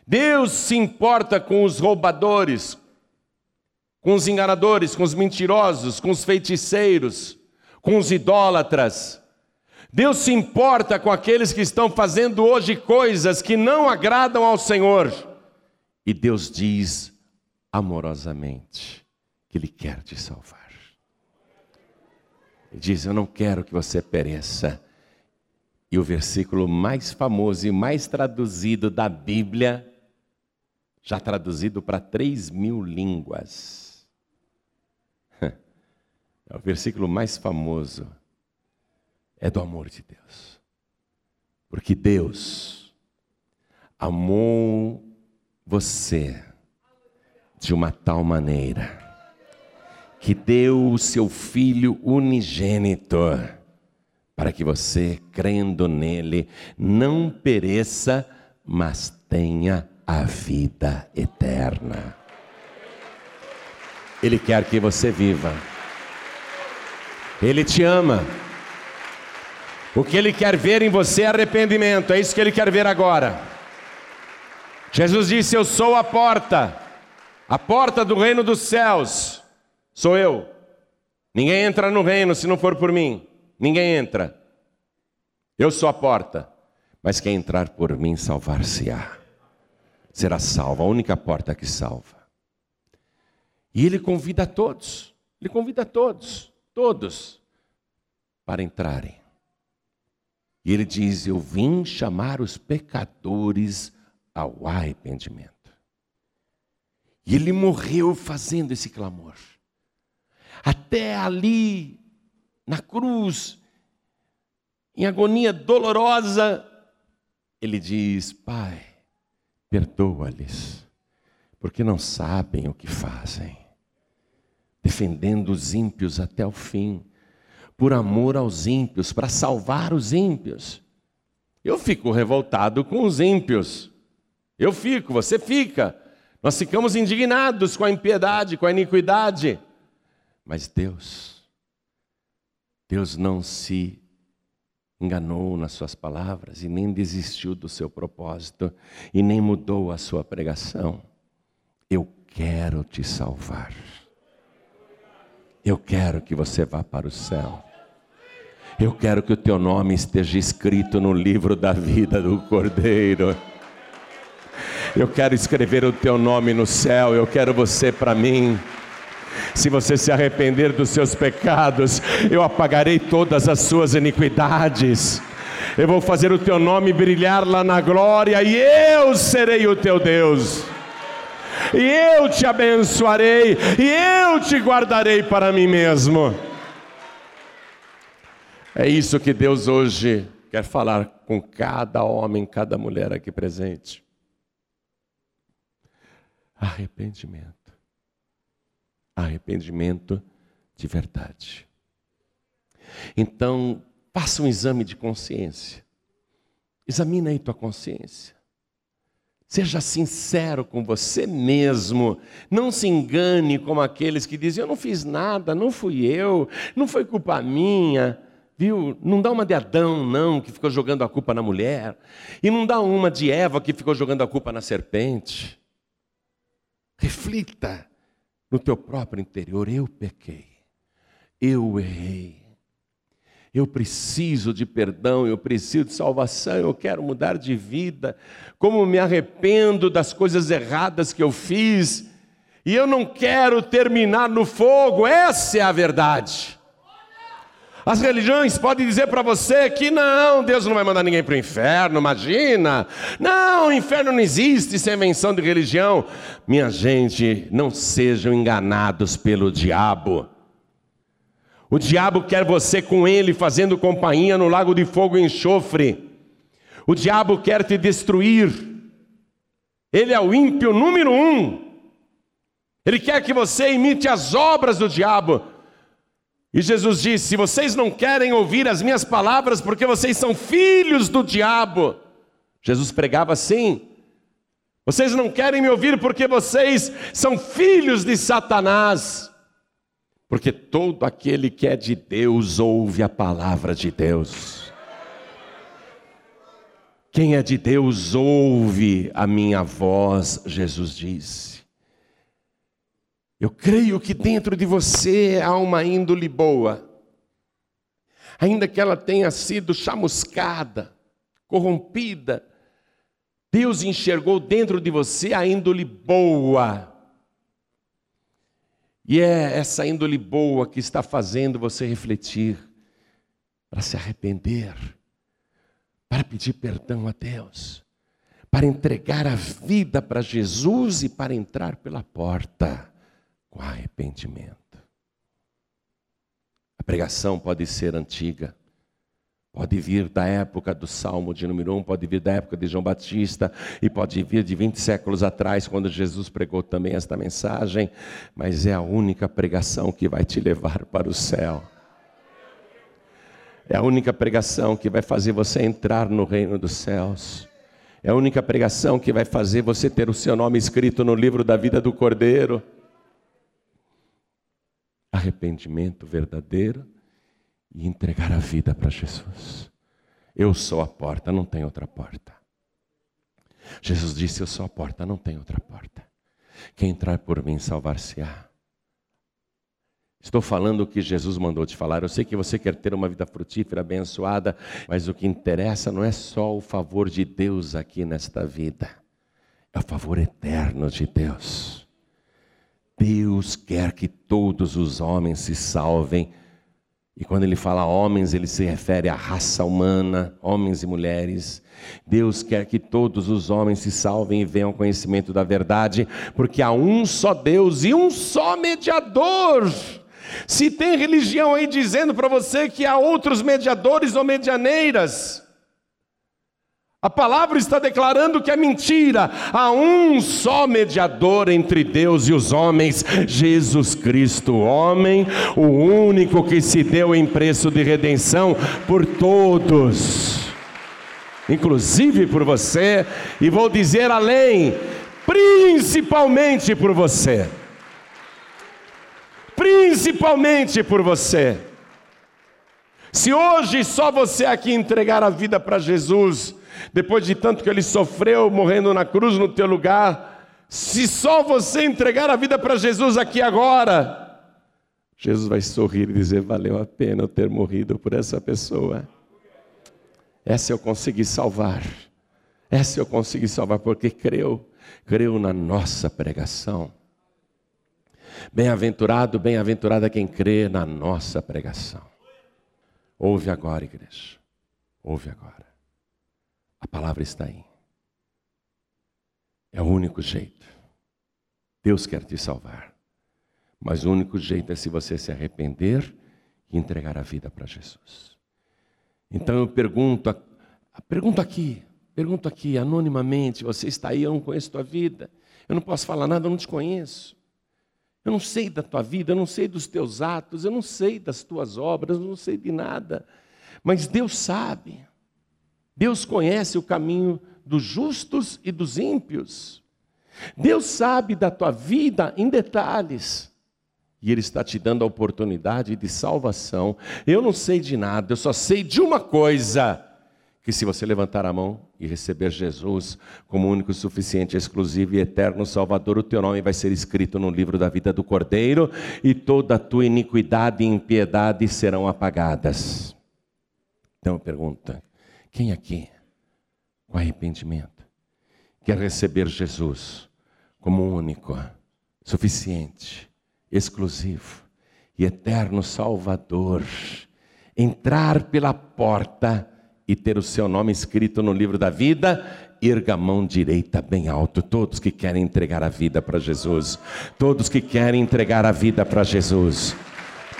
Deus se importa com os roubadores, com os enganadores, com os mentirosos, com os feiticeiros, com os idólatras. Deus se importa com aqueles que estão fazendo hoje coisas que não agradam ao Senhor. E Deus diz amorosamente que Ele quer te salvar. Ele diz, eu não quero que você pereça. E o versículo mais famoso e mais traduzido da Bíblia, já traduzido para três mil línguas, é o versículo mais famoso, é do amor de Deus. Porque Deus amou você de uma tal maneira que deu o seu Filho unigênito para que você, crendo nele, não pereça, mas tenha a vida eterna. Ele quer que você viva. Ele te ama. O que Ele quer ver em você é arrependimento. É isso que Ele quer ver agora. Jesus disse, eu sou a porta. A porta do reino dos céus. Sou eu. Ninguém entra no reino se não for por mim. Ninguém entra. Eu sou a porta. Mas quem entrar por mim salvar-se-á. Será salvo. A única porta que salva. E ele convida a todos, ele convida a todos, todos, para entrarem. E ele diz, eu vim chamar os pecadores ao arrependimento. E ele morreu fazendo esse clamor. Até ali, na cruz, em agonia dolorosa, ele diz, Pai, perdoa-lhes, porque não sabem o que fazem, defendendo os ímpios até o fim, por amor aos ímpios, para salvar os ímpios. Eu fico revoltado com os ímpios, eu fico, você fica, nós ficamos indignados com a impiedade, com a iniquidade, mas Deus, Deus não se enganou nas suas palavras e nem desistiu do seu propósito e nem mudou a sua pregação. Eu quero te salvar. Eu quero que você vá para o céu. Eu quero que o teu nome esteja escrito no livro da vida do Cordeiro. Eu quero escrever o teu nome no céu. Eu quero você para mim. Se você se arrepender dos seus pecados, eu apagarei todas as suas iniquidades. Eu vou fazer o teu nome brilhar lá na glória e eu serei o teu Deus. E eu te abençoarei e eu te guardarei para mim mesmo. É isso que Deus hoje quer falar com cada homem, cada mulher aqui presente. Arrependimento. Arrependimento de verdade. Então, faça um exame de consciência. Examina aí tua consciência. Seja sincero com você mesmo. Não se engane como aqueles que dizem, eu não fiz nada, não fui eu, não foi culpa minha. Viu? Não dá uma de Adão, não, que ficou jogando a culpa na mulher. E não dá uma de Eva, que ficou jogando a culpa na serpente. Reflita no teu próprio interior, eu pequei, eu errei, eu preciso de perdão, eu preciso de salvação, eu quero mudar de vida, como me arrependo das coisas erradas que eu fiz, e eu não quero terminar no fogo, essa é a verdade. As religiões podem dizer para você que não, Deus não vai mandar ninguém para o inferno, imagina. Não, o inferno não existe sem menção de religião. Minha gente, não sejam enganados pelo diabo. O diabo quer você com ele fazendo companhia no lago de fogo e enxofre. O diabo quer te destruir. Ele é o ímpio número um. Ele quer que você imite as obras do diabo. E Jesus disse, vocês não querem ouvir as minhas palavras porque vocês são filhos do diabo. Jesus pregava assim. Vocês não querem me ouvir porque vocês são filhos de Satanás. Porque todo aquele que é de Deus ouve a palavra de Deus. Quem é de Deus ouve a minha voz, Jesus disse. Eu creio que dentro de você há uma índole boa, ainda que ela tenha sido chamuscada, corrompida, Deus enxergou dentro de você a índole boa, e é essa índole boa que está fazendo você refletir, para se arrepender, para pedir perdão a Deus, para entregar a vida para Jesus e para entrar pela porta. Com arrependimento. A pregação pode ser antiga, pode vir da época do Salmo de número um, pode vir da época de João Batista, e pode vir de vinte séculos atrás, quando Jesus pregou também esta mensagem, mas é a única pregação que vai te levar para o céu. É a única pregação que vai fazer você entrar no reino dos céus. É a única pregação que vai fazer você ter o seu nome escrito no livro da vida do Cordeiro. Arrependimento verdadeiro e entregar a vida para Jesus. Eu sou a porta, não tem outra porta. Jesus disse, eu sou a porta, não tem outra porta. Quem entrar por mim salvar-se-á. Estou falando o que Jesus mandou te falar. Eu sei que você quer ter uma vida frutífera, abençoada, mas o que interessa não é só o favor de Deus aqui nesta vida. É o favor eterno de Deus. Deus quer que todos os homens se salvem. E quando ele fala homens, ele se refere à raça humana, homens e mulheres. Deus quer que todos os homens se salvem e venham ao conhecimento da verdade, porque há um só Deus e um só mediador. Se tem religião aí dizendo para você que há outros mediadores ou medianeiras, a palavra está declarando que é mentira. Há um só mediador entre Deus e os homens, Jesus Cristo, homem, o único que se deu em preço de redenção por todos, inclusive por você, e vou dizer além, principalmente por você. Principalmente por você. Se hoje só você aqui entregar a vida para Jesus, depois de tanto que ele sofreu, morrendo na cruz no teu lugar, se só você entregar a vida para Jesus aqui agora, Jesus vai sorrir e dizer, valeu a pena eu ter morrido por essa pessoa. Essa eu consegui salvar, essa eu consegui salvar porque creu, creu na nossa pregação. Bem-aventurado, bem-aventurada quem crê na nossa pregação. Ouve agora, igreja, ouve agora. A palavra está aí. É o único jeito. Deus quer te salvar. Mas o único jeito é se você se arrepender e entregar a vida para Jesus. Então eu pergunto, pergunto aqui, pergunto aqui anonimamente, você está aí, eu não conheço a tua vida, eu não posso falar nada, eu não te conheço. Eu não sei da tua vida, eu não sei dos teus atos, eu não sei das tuas obras, eu não sei de nada. Mas Deus sabe. Deus conhece o caminho dos justos e dos ímpios. Deus sabe da tua vida em detalhes. E Ele está te dando a oportunidade de salvação. Eu não sei de nada, eu só sei de uma coisa. Que se você levantar a mão e receber Jesus como único, suficiente, exclusivo e eterno Salvador, o teu nome vai ser escrito no livro da vida do Cordeiro. E toda a tua iniquidade e impiedade serão apagadas. Então pergunta. Quem aqui, com arrependimento, quer receber Jesus como único, suficiente, exclusivo e eterno Salvador, entrar pela porta e ter o seu nome escrito no livro da vida? Erga a mão direita bem alto, todos que querem entregar a vida para Jesus, todos que querem entregar a vida para Jesus,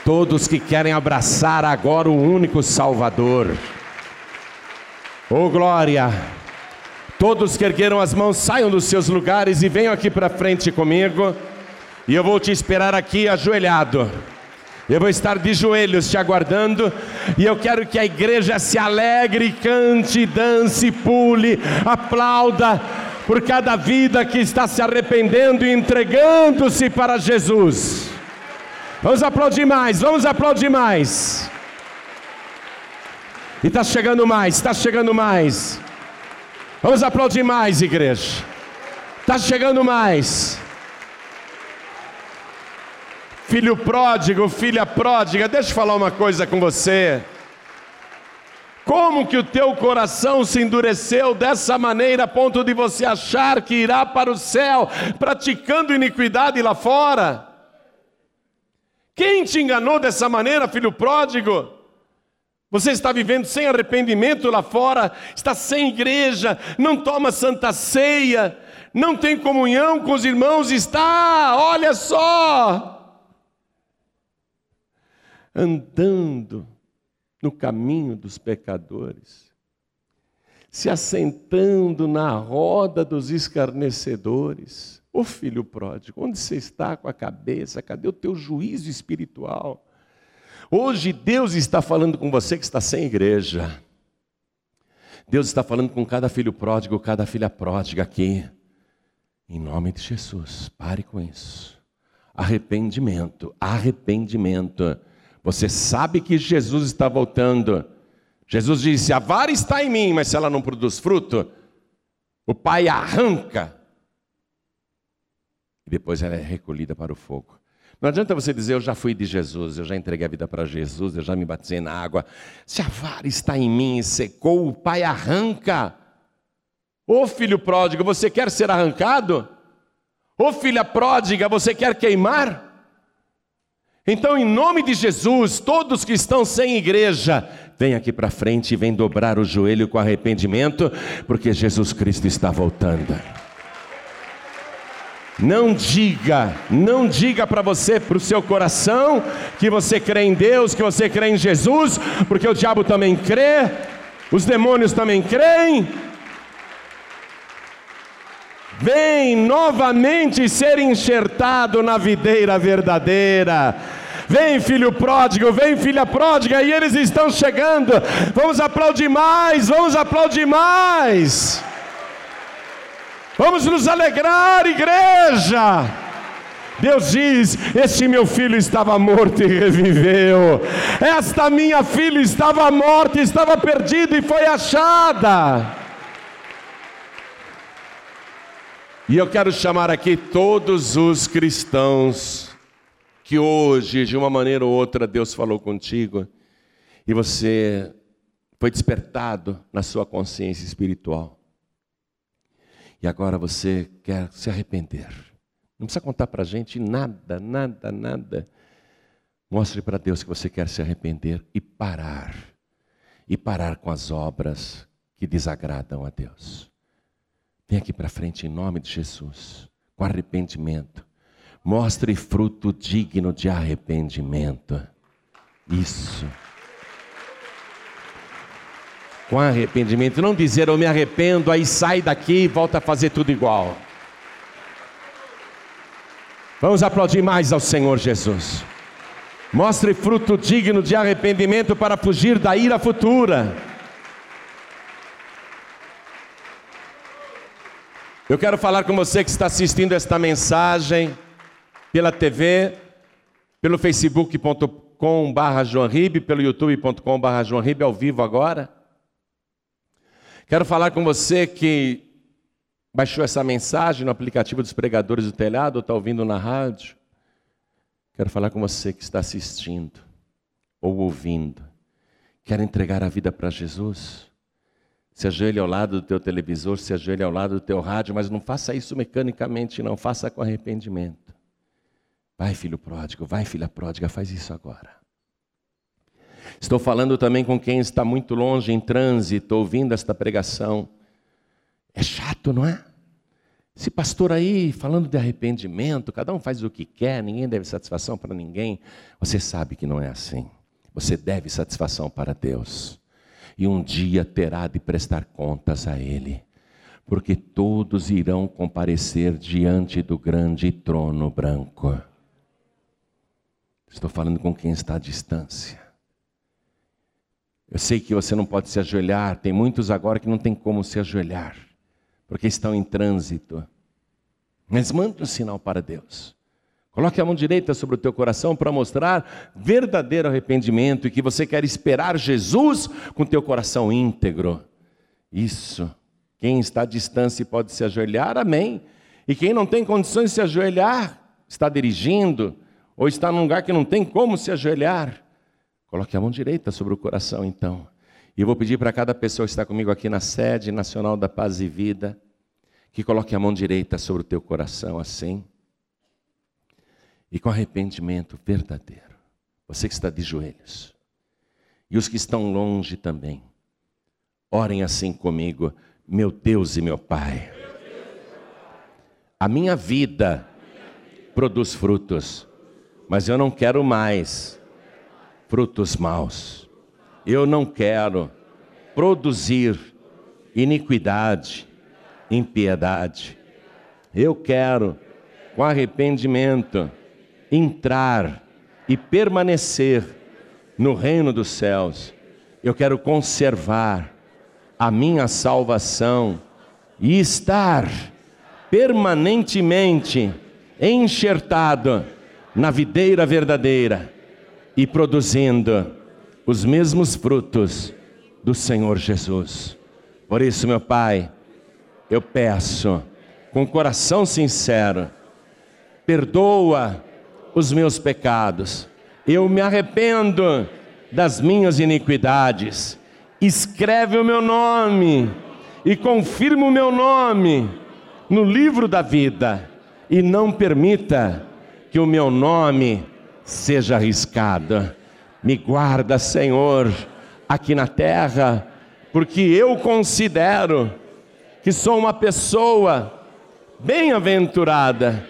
todos que querem abraçar agora o único Salvador. Oh glória, todos que ergueram as mãos saiam dos seus lugares e venham aqui para frente comigo, e eu vou te esperar aqui ajoelhado, eu vou estar de joelhos te aguardando, e eu quero que a igreja se alegre, cante, dance, pule, aplauda, por cada vida que está se arrependendo e entregando-se para Jesus. Vamos aplaudir mais, vamos aplaudir mais. E está chegando mais, está chegando mais. Vamos aplaudir mais, igreja. Está chegando mais. Filho pródigo, filha pródiga, deixa eu falar uma coisa com você. Como que o teu coração se endureceu dessa maneira a ponto de você achar que irá para o céu, praticando iniquidade lá fora? Quem te enganou dessa maneira, filho pródigo? Você está vivendo sem arrependimento lá fora, está sem igreja, não toma santa ceia, não tem comunhão com os irmãos, está, olha só, andando no caminho dos pecadores, se assentando na roda dos escarnecedores. Ô filho pródigo, onde você está com a cabeça? Cadê o teu juízo espiritual? Hoje Deus está falando com você que está sem igreja. Deus está falando com cada filho pródigo, cada filha pródiga aqui. Em nome de Jesus, pare com isso. Arrependimento, arrependimento. Você sabe que Jesus está voltando. Jesus disse, a vara está em mim, mas se ela não produz fruto, o Pai arranca. E depois ela é recolhida para o fogo. Não adianta você dizer, eu já fui de Jesus, eu já entreguei a vida para Jesus, eu já me batizei na água. Se a vara está em mim e secou, o Pai arranca. Ô filho pródigo, você quer ser arrancado? Ô filha pródiga, você quer queimar? Então, em nome de Jesus, todos que estão sem igreja, vem aqui para frente e vem dobrar o joelho com arrependimento, porque Jesus Cristo está voltando. Não diga, não diga para você, para o seu coração, que você crê em Deus, que você crê em Jesus, porque o diabo também crê, os demônios também creem. Vem novamente ser enxertado na videira verdadeira. Vem filho pródigo, vem filha pródiga, e eles estão chegando. Vamos aplaudir mais, vamos aplaudir mais. Vamos nos alegrar, igreja. Deus diz: este meu filho estava morto e reviveu. Esta minha filha estava morta, estava perdida e foi achada. E eu quero chamar aqui todos os cristãos que hoje, de uma maneira ou outra, Deus falou contigo e você foi despertado na sua consciência espiritual. E agora você quer se arrepender. Não precisa contar para a gente nada, nada, nada. Mostre para Deus que você quer se arrepender e parar. E parar com as obras que desagradam a Deus. Vem aqui para frente em nome de Jesus. Com arrependimento. Mostre fruto digno de arrependimento. Isso. Com arrependimento, não dizer eu me arrependo, aí sai daqui e volta a fazer tudo igual. Vamos aplaudir mais ao Senhor Jesus. Mostre fruto digno de arrependimento para fugir da ira futura. Eu quero falar com você que está assistindo esta mensagem pela T V, pelo facebook ponto com barra João Ribe, pelo youtube ponto com barra João Ribe, ao vivo agora. Quero falar com você que baixou essa mensagem no aplicativo dos Pregadores do Telhado, ou está ouvindo na rádio. Quero falar com você que está assistindo ou ouvindo. Quer entregar a vida para Jesus? Se ajoelhe ao lado do teu televisor, se ajoelhe ao lado do teu rádio, mas não faça isso mecanicamente, não. Faça com arrependimento. Vai, filho pródigo, vai, filha pródiga, faz isso agora. Estou falando também com quem está muito longe, em trânsito, ouvindo esta pregação. É chato, não é? Esse pastor aí, falando de arrependimento, cada um faz o que quer, ninguém deve satisfação para ninguém. Você sabe que não é assim. Você deve satisfação para Deus. E um dia terá de prestar contas a Ele. Porque todos irão comparecer diante do grande trono branco. Estou falando com quem está à distância. Eu sei que você não pode se ajoelhar, tem muitos agora que não tem como se ajoelhar, porque estão em trânsito. Mas manda um sinal para Deus. Coloque a mão direita sobre o teu coração para mostrar verdadeiro arrependimento e que você quer esperar Jesus com teu coração íntegro. Isso. Quem está à distância e pode se ajoelhar, amém. E quem não tem condições de se ajoelhar, está dirigindo ou está num lugar que não tem como se ajoelhar, coloque a mão direita sobre o coração, então. E eu vou pedir para cada pessoa que está comigo aqui na sede nacional da Paz e Vida, que coloque a mão direita sobre o teu coração, assim. E com arrependimento verdadeiro. Você que está de joelhos. E os que estão longe também. Orem assim comigo. Meu Deus e meu Pai. A minha vida produz frutos. Mas eu não quero mais frutos maus. Eu não quero produzir iniquidade, impiedade. Eu quero, com arrependimento, entrar e permanecer no reino dos céus. Eu quero conservar a minha salvação e estar permanentemente enxertado na videira verdadeira. E produzindo os mesmos frutos do Senhor Jesus. Por isso, meu Pai, eu peço com coração sincero, perdoa os meus pecados. Eu me arrependo das minhas iniquidades. Escreve o meu nome e confirma o meu nome no livro da vida. e não permita que o meu nome seja arriscado. Me guarda, Senhor, aqui na terra, porque eu considero que sou uma pessoa bem-aventurada,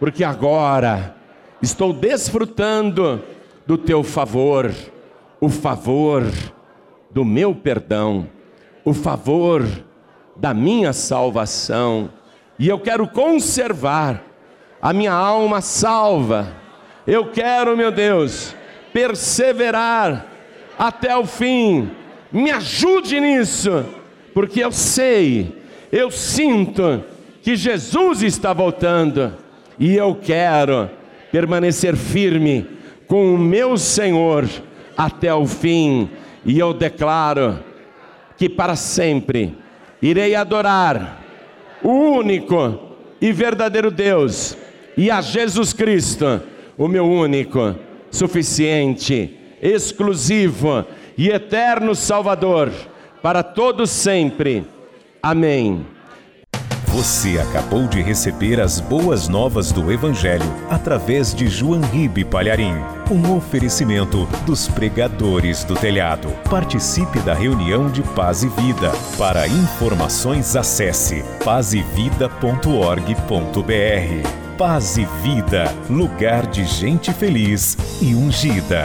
porque agora estou desfrutando do teu favor, o favor do meu perdão, o favor da minha salvação, e eu quero conservar a minha alma salva. Eu quero, meu Deus, perseverar até o fim. Me ajude nisso, porque eu sei, eu sinto que Jesus está voltando, e eu quero permanecer firme com o meu Senhor até o fim. E eu declaro que para sempre irei adorar o único e verdadeiro Deus, e a Jesus Cristo, o meu único, suficiente, exclusivo e eterno Salvador, para todos sempre. Amém. Você acabou de receber as boas novas do Evangelho através de João Ribe Palharim, um oferecimento dos Pregadores do Telhado. Participe da reunião de Paz e Vida. Para informações, acesse paz e vida ponto org ponto br. Paz e Vida, lugar de gente feliz e ungida.